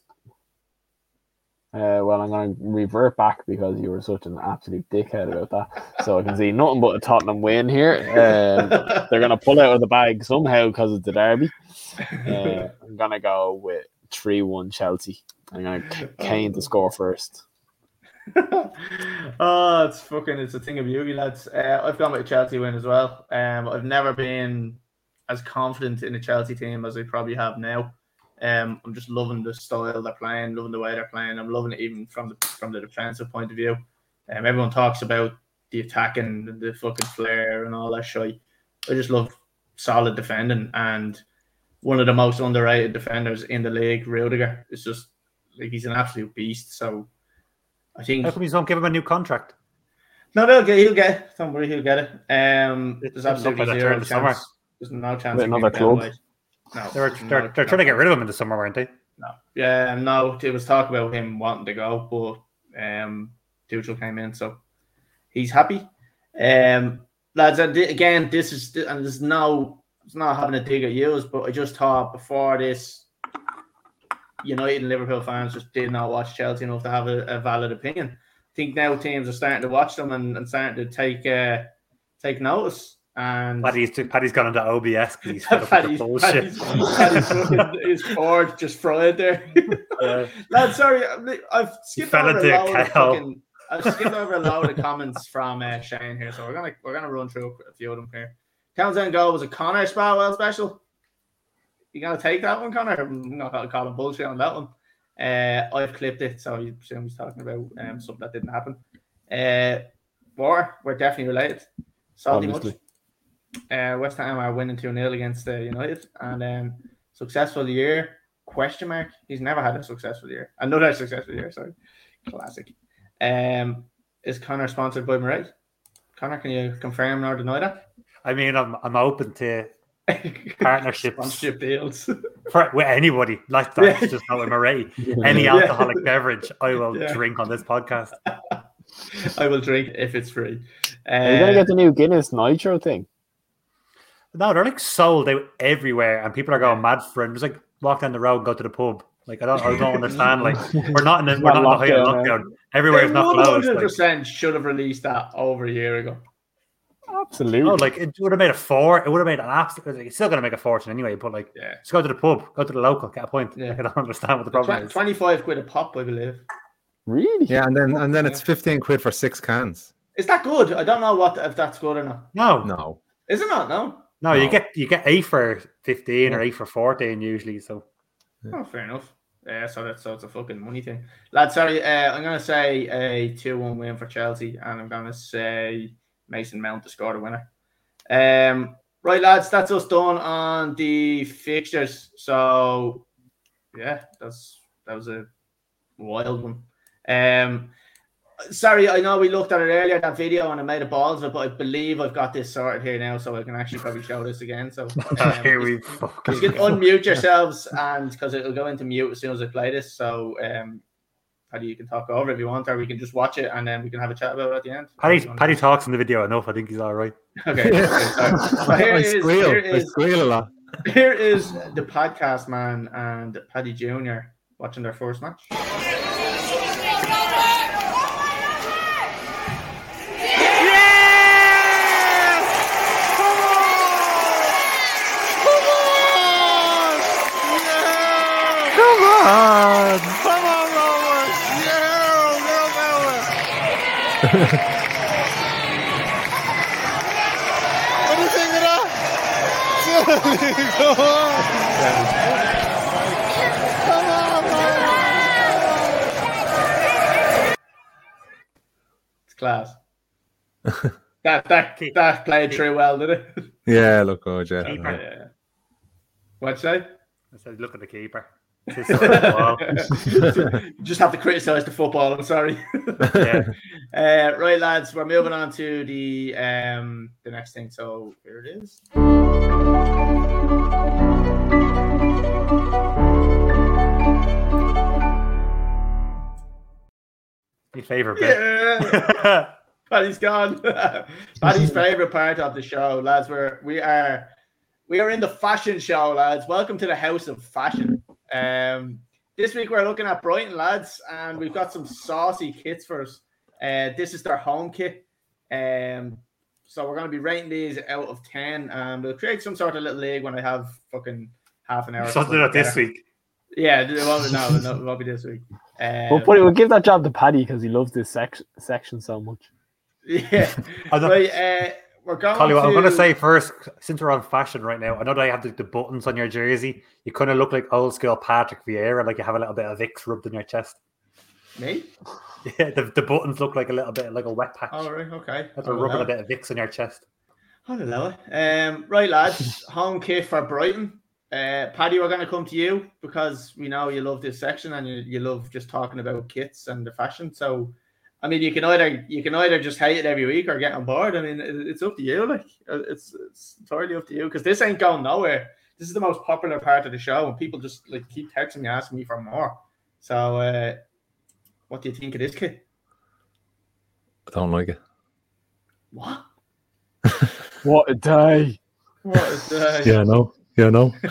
Well, I'm going to revert back because you were such an absolute dickhead about that. So I can see nothing but a Tottenham win here. They're going to pull out of the bag somehow because it's the derby. I'm going to go with 3-1 Chelsea. I'm going to Kane to score first. Oh, it's a thing of beauty, lads. I've gone with a Chelsea win as well. I've never been as confident in a Chelsea team as I probably have now. I'm just loving the style they're playing, loving the way they're playing. I'm loving it even from the defensive point of view. Everyone talks about the attacking, the fucking flair and all that shit. I just love solid defending, and one of the most underrated defenders in the league, Rudiger, is just like, he's an absolute beast. So I think. How come you don't give him a new contract? No, he'll get it. Don't worry, he'll get it. There's absolutely zero chance. There's no chance. With another club. No, they're trying to get rid of him in the summer, weren't they? No. Yeah, no. It was talk about him wanting to go, but Tuchel came in, so he's happy. Lads, again, this is, and there's no, it's not having a dig at yours, but I just thought before this, United and Liverpool fans just did not watch Chelsea enough to have a valid opinion. I think now teams are starting to watch them and starting to take notice. And Paddy's gone into OBS because he's fed up with the bullshit. Paddy's board just fried there. Lad, sorry, I've skipped over a load of comments from Shane here, so we're gonna run through a few of them here. Townsend goal was a Connor Spalwell special. You gonna take that one, Connor? I'm not gonna call him bullshit on that one. I've clipped it, so you assume he's talking about something that didn't happen. War, we're definitely related. Salty much. West Ham are winning 2-0 against United, and successful year ? He's never had a successful year. Another successful year, sorry. Classic. Is Connor sponsored by Murray? Conor, can you confirm or deny that? I mean, I'm open to partnerships, sponsorship deals with anybody. Like that's just how I'm array. Any alcoholic beverage, I will drink on this podcast. I will drink if it's free. Are you gonna get the new Guinness Nitro thing? No, they're like sold out everywhere, and people are going mad for it. Just like walk down the road and go to the pub. Like I don't understand. Like we're not in the height of lockdown. Everywhere is not closed. 100% should have released that over a year ago. Absolutely. Oh, like it would have made it would have made an absolute. Like, it's still going to make a fortune anyway. But like, just go to the pub, go to the local, get a pint. Yeah. Like, I don't understand what the problem is. 25 quid a pop, I believe. Really? Yeah, and then it's 15 quid for 6 cans. Is that good? I don't know if that's good or not. No. Is it not? No. You get 8 for 15 or 8 for 14 usually. So. Oh, fair enough. Yeah, so it's a fucking money thing, lad. Sorry, I'm gonna say a 2-1 win for Chelsea, and I'm gonna say Mason Mount to score the winner. Right, lads, that's us done on the fixtures. So, yeah, that was a wild one. Sorry, I know we looked at it earlier, that video, and I made a balls of it, but I believe I've got this sorted here now, so I can actually probably show this again. So here we fucking you can unmute yourselves, and because it'll go into mute as soon as I play this. So Paddy, you can talk over if you want, or we can just watch it and then we can have a chat about it at the end. Paddy talks in the video enough. I think he's all right. Okay. Here is the podcast man and Paddy Jr. watching their first match. Come on, Robert! Yeah, little Robert! What do you think of that? Come on, Robert! It's class. that played through well, did it? Yeah, look good, yeah. Yeah. What'd you say? I said, look at the keeper. Just have to criticise the football. I'm sorry. Right, lads, we're moving on to the next thing. So here it is. Your favourite bit? Yeah. Paddy's gone. Paddy's favourite part of the show, lads. We are in the fashion show, lads. Welcome to the house of fashion. This week we're looking at Brighton, lads, and we've got some saucy kits for us. This is their home kit, so we're going to be rating these out of 10, and we'll create some sort of little league when I have fucking half an hour. Something not this week. Yeah, it won't be this week. We'll give that job to Paddy because he loves this section so much. Yeah. Colly, what I'm going to say first, since we're on fashion right now, I know that I have the buttons on your jersey. You kind of look like old school Patrick Vieira, like you have a little bit of Vicks rubbed in your chest. Me? Yeah, the buttons look like a little bit like a wet patch. Oh, right, okay. That's rubbing a bit of Vicks on your chest. I don't know. Right, lads, home kit for Brighton. Paddy, we're going to come to you because we know you love this section and you love just talking about kits and the fashion. So. I mean, you can either just hate it every week or get on board. I mean, it's up to you. Like, it's entirely up to you because this ain't going nowhere. This is the most popular part of the show, and people just like keep texting me asking me for more. So, what do you think of this kit? I don't like it. What? What a day! What a day! Yeah, no. Talk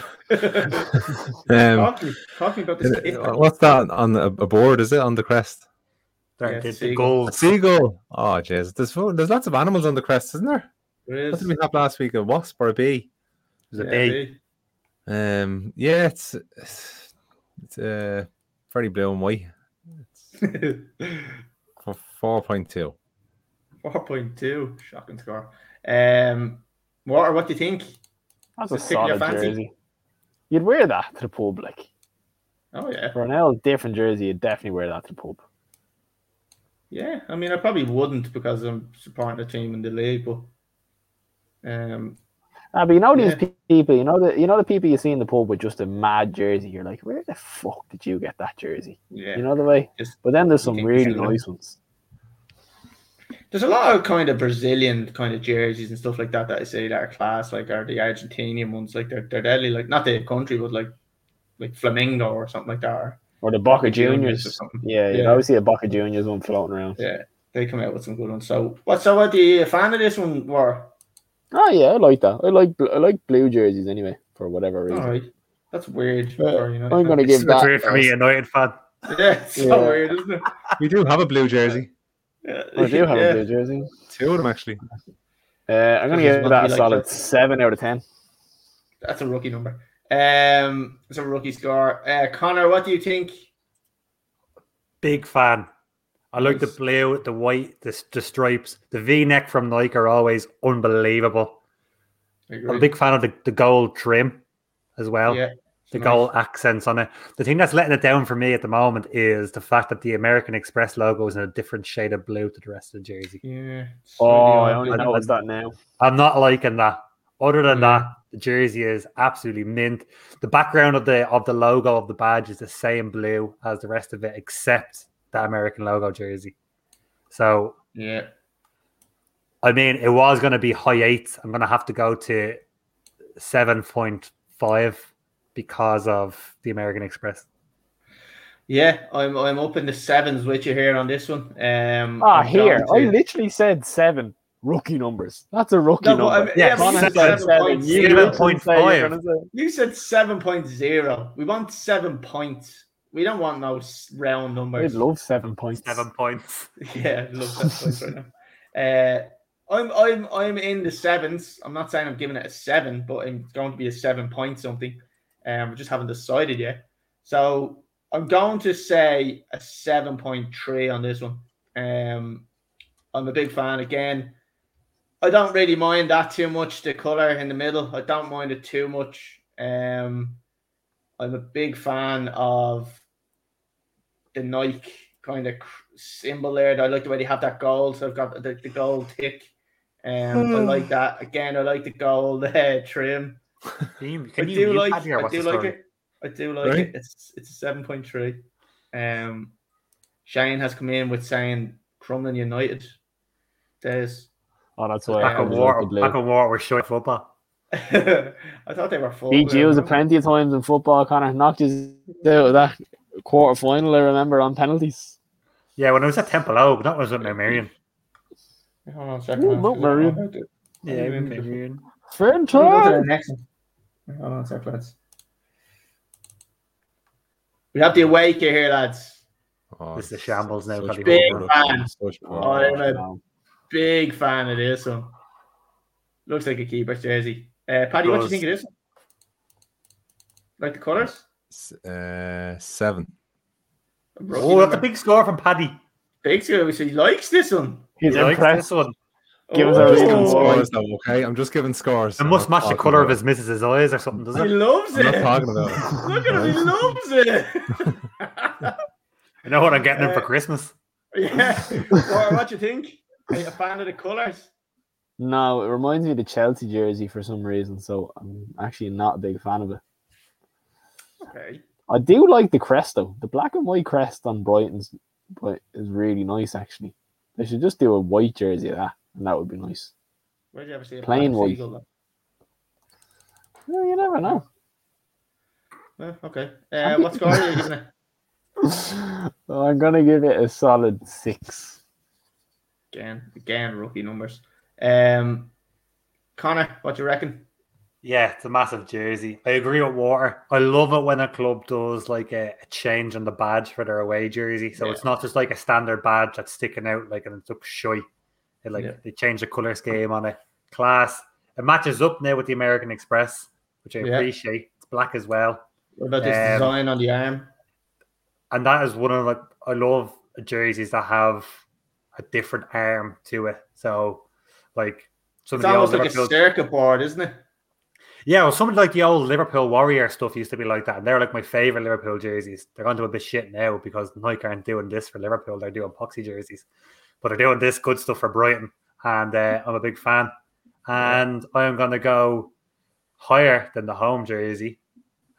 to me about this kit. What's that on a board? Is it on the crest? Seagull. Seagull. Oh, jeez. There's lots of animals on the crest, isn't there? There is. What did we have last week? A wasp or a bee? There's a bee. Yeah, it's very blue and white. For 4.2. 4.2. Shocking score. What do you think? That's a solid jersey. You'd wear that to the pub, like. Oh yeah. For an old different jersey, you'd definitely wear that to the pub. Yeah, I mean, I probably wouldn't because I'm supporting the team in the league, but you know these people, you know the people you see in the pub with just a mad jersey. You're like, where the fuck did you get that jersey? Yeah, you know the way. But then there's some really nice ones. there's a lot of kind of Brazilian kind of jerseys and stuff like that that I say that are class, like, or the Argentinian ones, like they're deadly, like not the country, but like Flamengo or something like that, or the Boca Juniors or something. Yeah, you always see a Boca Juniors one floating around. Yeah, they come out with some good ones. So what do you a fan of this one were? Oh yeah, I like that. I like blue jerseys anyway for whatever reason. All right, that's weird. I'm gonna give that. It's weird for me, United fan. Yeah, it's so weird, isn't it? We do have a blue jersey. I do have a blue jersey. Two of them actually. I'm gonna give that a solid 7 out of 10. That's a rookie number. It's a rookie score. Connor, what do you think? Big fan. I like the blue, the white, the stripes. The V-neck from Nike are always unbelievable. I'm a big fan of the gold trim as well. Yeah, the gold accents on it. The thing that's letting it down for me at the moment is the fact that the American Express logo is in a different shade of blue to the rest of the jersey. Yeah. I only noticed that now. I'm not liking that. Other than that, the jersey is absolutely mint. The background of the logo of the badge is the same blue as the rest of it, except that American logo jersey. So yeah, I mean, it was going to be high 8. I'm going to have to go to 7.5 because of the American Express. Yeah, I'm up in the 7s with you here on this one. I literally said 7 rookie numbers. That's a rookie number. Yeah, 7.5. You said 7.0. We want 7 points. We don't want no round numbers. We'd love 7 points. 7 points. Yeah, I'd love 7 points right now. I'm in the 7s. I'm not saying I'm giving it a 7, but it's going to be a 7 point something. I just haven't decided yet. So I'm going to say a 7.3 on this one. I'm a big fan again. I don't really mind that too much. The color in the middle, I don't mind it too much. I'm a big fan of the Nike kind of symbol there. I like the way they have that gold. So I've got the gold tick. I like that. Again, I like the gold trim. I do like it. It's a 7.3. Shane has come in with saying Crumlin United. There's that's why back of war with short football. I thought they were full. Beat Jews plenty of times in football, Connor. Knocked us out of that quarter final, I remember, on penalties. Yeah, when I was at Temple Oak, that was at Mount Marion. Mount Marion. Yeah, Mount Marion. Fair time. Hold on a sec, lads. We have the away gear here, lads. Oh, this is a shambles now. I'm a big fan of this one. Looks like a keeper's jersey. Paddy, what do you think of this? Like the colours? 7. That's a big score from Paddy. Big score. So he likes this one. He's impressed. Give us scores, okay? I'm just giving scores. It must match the colour of his missus's eyes or something, doesn't it? He loves it. I'm not talking about it. Look at him. He loves it. You know what I'm getting him for Christmas? Yeah. What do you think? Are you a fan of the colours? No, it reminds me of the Chelsea jersey for some reason, so I'm actually not a big fan of it. Okay. I do like the crest, though. The black and white crest on Brighton's is really nice, actually. They should just do a white jersey of that, and that would be nice. Where did you ever see a plain white? Seagull, well, you never know. Okay. What score are you giving it? Well, I'm going to give it a solid 6. Again, rookie numbers. Connor, what do you reckon? Yeah, it's a massive jersey. I agree with Water. I love it when a club does like a change on the badge for their away jersey, so it's not just like a standard badge that's sticking out like and it looks shy. They change the colour scheme on it. Class. It matches up now with the American Express, which I appreciate. It's black as well. What about this design on the arm? And that is one of like I love jerseys that have a different arm to it. So like some it's of the almost old like Liverpool... a circuit board, isn't it? Yeah, well, something like the old Liverpool Warrior stuff used to be like that, and they're like my favourite Liverpool jerseys. They're onto a bit shit now because Nike aren't doing this for Liverpool; they're doing poxy jerseys, but they're doing this good stuff for Brighton, and I'm a big fan. And I'm gonna go higher than the home jersey,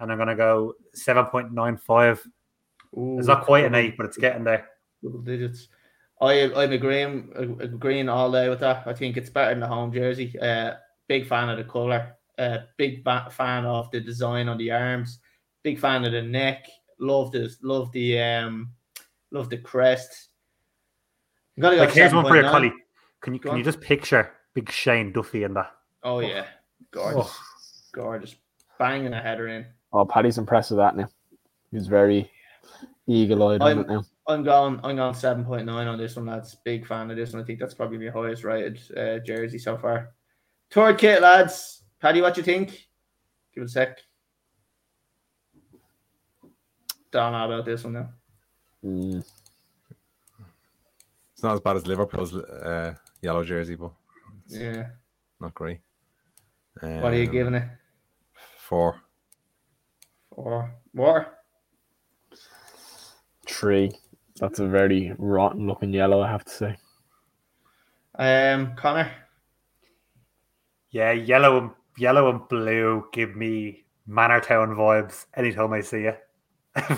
and I'm gonna go 7.95. It's not quite an 8, but it's getting there. Double digits. I'm agreeing all day with that. I think it's better than the home jersey. Big fan of the colour. Big fan of the design on the arms. Big fan of the neck. Love the crest. Like, here's one for your colleague. Can you just picture Big Shane Duffy in that? Oh yeah, gorgeous, gorgeous, banging a header in. Oh, Paddy's impressed with that now. He's very eagle-eyed on it now. I'm going 7.9 on this one, lads. Big fan of this one. I think that's probably my highest rated jersey so far. Third kit, lads. Paddy, what you think? Give it a sec. Don't know about this one now. It's not as bad as Liverpool's yellow jersey, but yeah, not great. What are you giving it? 4. 4 more. 3. That's a very rotten looking yellow, I have to say. Connor. Yeah, yellow and blue give me Manor Town vibes anytime I see it.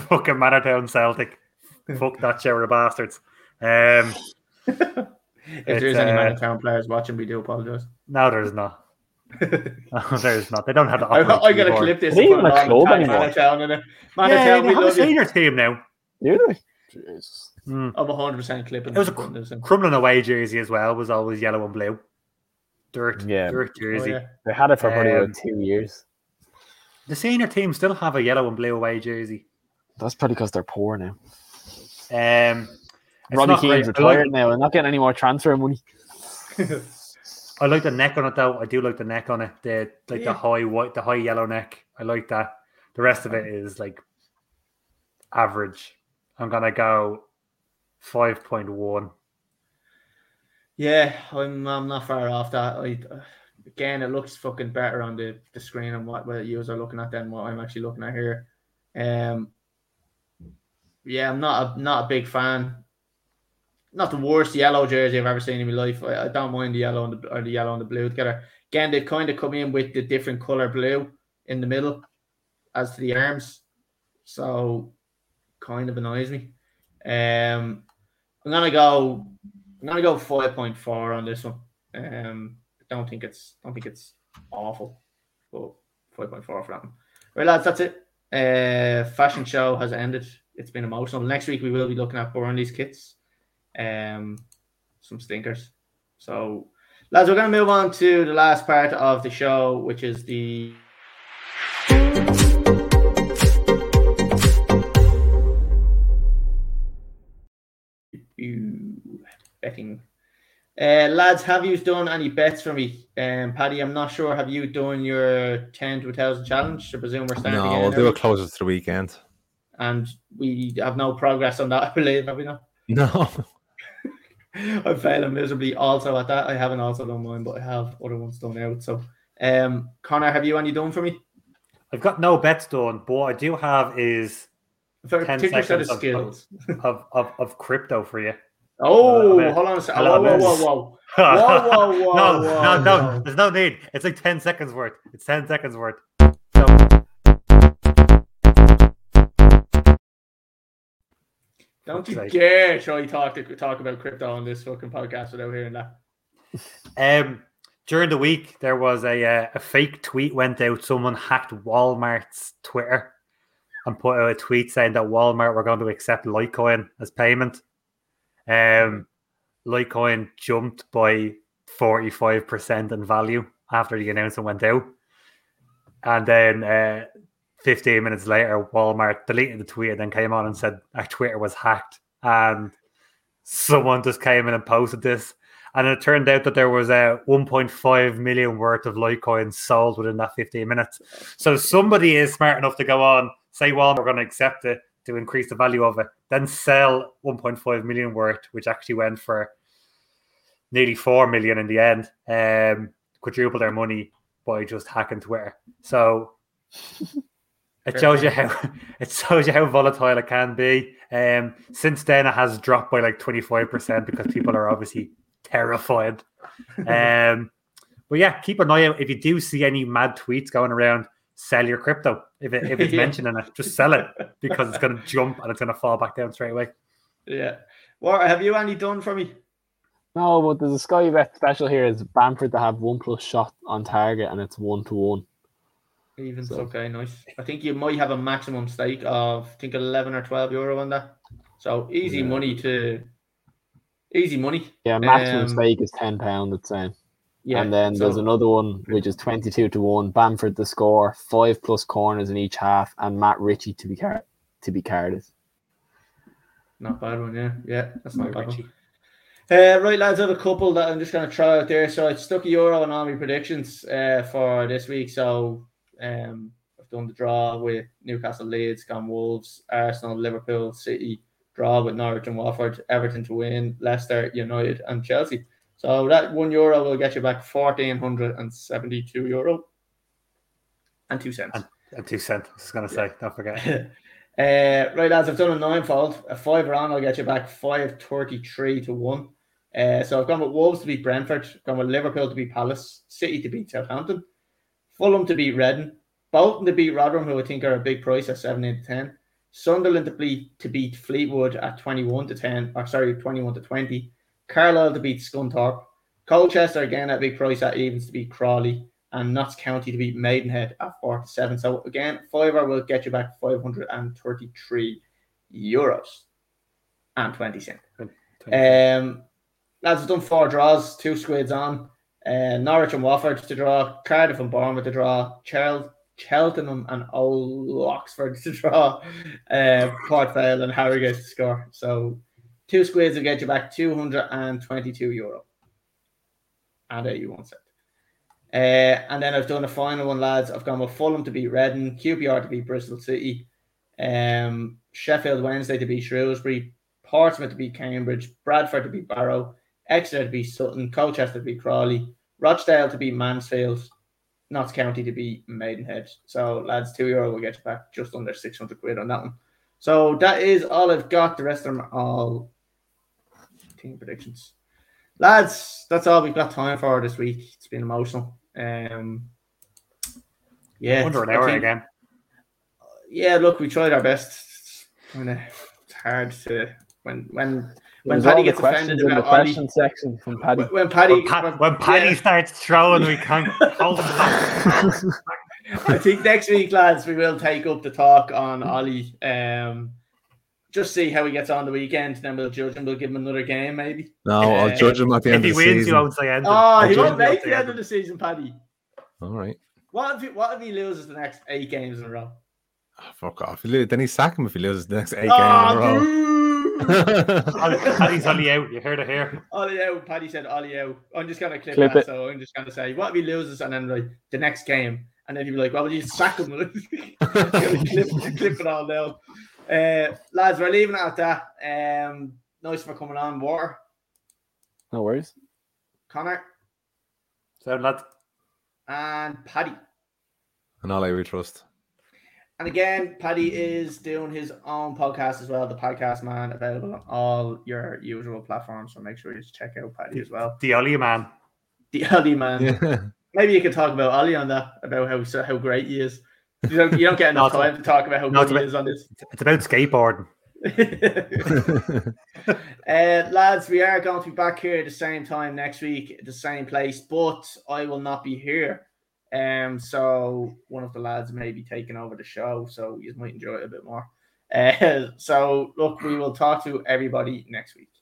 Fucking Manor Town Celtic. Fuck that shower of bastards. If there's any Manor Town players watching, we do apologize. No, there's not. They don't have to. I got to clip this. They even a club anymore. Manor Town in it. Manor Town, we love senior team now. Really? Jesus. I'm 100% clipping. It was a Crumlin away jersey as well. Was always yellow and blue. Dirt jersey. Oh, yeah. They had it for probably 2 years. The senior team still have a yellow and blue away jersey. That's probably because they're poor now. Robbie Keane's retired now. I'm not getting any more transfer money. I like the neck on it though. I do like the neck on it. The high white, the high yellow neck. I like that. The rest of it is like average. I'm gonna go 5.1. Yeah, I'm not far off that. Again, it looks fucking better on the screen and what you are looking at than what I'm actually looking at here. Yeah, I'm not a big fan. Not the worst yellow jersey I've ever seen in my life. I don't mind the yellow and the yellow and the blue together. Again, they've kind of come in with the different color blue in the middle as to the arms, so kind of annoys me. I'm gonna go 5.4 on this one. I don't think it's awful, but 5.4 for that one. Right, lads, that's it. Fashion show has ended. It's been emotional. Next week we will be looking at Burnley's kits. Some stinkers. So, lads, we're gonna move on to the last part of the show, which is the betting. Lads, have you done any bets for me? Paddy, I'm not sure. Have you done your 10 to 1,000 challenge? I presume we're starting again. No, we'll do it closer to the weekend. And we have no progress on that, I believe, have we not? No. I'm failing miserably also at that. I haven't also done mine, but I have other ones done out. So, Connor, have you any done for me? I've got no bets done, but what I do have is 10 seconds of skills of crypto for you. Oh, hold on a second. Whoa. No. There's no need. It's like 10 seconds worth. It's 10 seconds worth. So. Don't you dare try talk about crypto on this fucking podcast without hearing that. During the week, there was a fake tweet went out. Someone hacked Walmart's Twitter and put out a tweet saying that Walmart were going to accept Litecoin as payment. Litecoin jumped by 45% in value after the announcement went out, and then 15 minutes later, Walmart deleted the tweet and then came on and said our Twitter was hacked, and someone just came in and posted this, and it turned out that there was a 1.5 million worth of Litecoin sold within that 15 minutes. So somebody is smart enough to go on, say Walmart, we're going to accept it, to increase the value of it, then sell 1.5 million worth, which actually went for nearly 4 million in the end, quadruple their money by just hacking Twitter. So it shows you how volatile it can be. Since then it has dropped by like 25% because people are obviously terrified. But yeah, keep an eye out. If you do see any mad tweets going around, sell your crypto. If it's mentioned in it, just sell it because it's going to jump and it's going to fall back down straight away. Yeah. What have you any done for me? No, but there's a Sky Bet special here. Is Bamford to have one plus shot on target, and it's 1-1. Evens, so. Okay, nice. I think you might have a maximum stake of I think €11 or €12 on that. So easy money to easy money. Yeah, maximum stake is £10. It's saying. Yeah, and then there's another one which is 22 to 1. Bamford to score 5+ corners in each half, and Matt Ritchie to be carded. Not bad one, yeah. Yeah, that's not bad one. Right, lads, I have a couple that I'm just going to try out there. So I stuck a euro on all my predictions for this week. So I've done the draw with Newcastle, Leeds, gone Wolves, Arsenal, Liverpool, City, draw with Norwich and Watford, Everton to win, Leicester, United and Chelsea. So that €1 will get you back €1,472 and 2 cents. And 2 cents, I was going to say, don't forget. Right, lads, I've done a ninefold. A fiver on, I'll get you back 533 to 1. So I've gone with Wolves to beat Brentford, I've gone with Liverpool to beat Palace, City to beat Southampton, Fulham to beat Reading, Bolton to beat Rotherham, who I think are a big price at 7-10, Sunderland to beat Fleetwood at 21-10, or sorry, 21-20, Carlisle to beat Scunthorpe, Colchester again at big price at evens to beat Crawley, and Notts County to beat Maidenhead at 4-7. So again, fiver will get you back €533.20. Lads, have done 4 draws, 2 squids on. Norwich and Watford to draw, Cardiff and Bournemouth to draw, Cheltenham and Old Oxford to draw, Port Vale and Harrogate to score. So 2 squids will get you back €222 and 81 cents. And then I've done a final one, lads. I've gone with Fulham to beat Reading, QPR to beat Bristol City, Sheffield Wednesday to beat Shrewsbury, Portsmouth to beat Cambridge, Bradford to beat Barrow, Exeter to beat Sutton, Colchester to beat Crawley, Rochdale to beat Mansfield, Notts County to beat Maidenhead. So, lads, €2 will get you back just under £600 on that one. So that is all I've got. The rest of them are all team predictions. Lads, that's all we've got time for this week. It's been emotional. Yeah, under an hour again. Yeah, look, we tried our best. It's hard to when Paddy gets offended about the question Ollie, section from Paddy. When Paddy starts throwing, we can't hold him back. I think next week, lads, we will take up the talk on Ollie. Just see how he gets on the weekend, then we'll judge him. We'll give him another game, maybe. No, I'll judge him at the end of the season. If he wins, you won't say end. Oh, he won't make the end of the season, Paddy. All right. What if he loses the next 8 games in a row? Oh, fuck off. Then he's sack him if he loses the next 8 games in a row. Paddy's Ollie out. You heard it here. Ollie out. Paddy said Ollie out. I'm just going to clip that, so I'm just going to say, what if he loses and then like, the next game? And then you'll be like, well, you sack him. clip it all down. Lads, we're leaving it at that. Nice for coming on, Water. No worries. Connor. So, lads. And Paddy. And all I will trust. And again, Paddy is doing his own podcast as well, The Podcast Man, available on all your usual platforms. So make sure you check out Paddy as well. The Ollie Man. The Ollie Man. Yeah. Maybe you could talk about Ollie on that, about how great he is. You don't get enough time to talk about how good he is on this. It's about skateboarding. Lads, we are going to be back here at the same time next week, at the same place, but I will not be here. So one of the lads may be taking over the show, so you might enjoy it a bit more. So look, we will talk to everybody next week.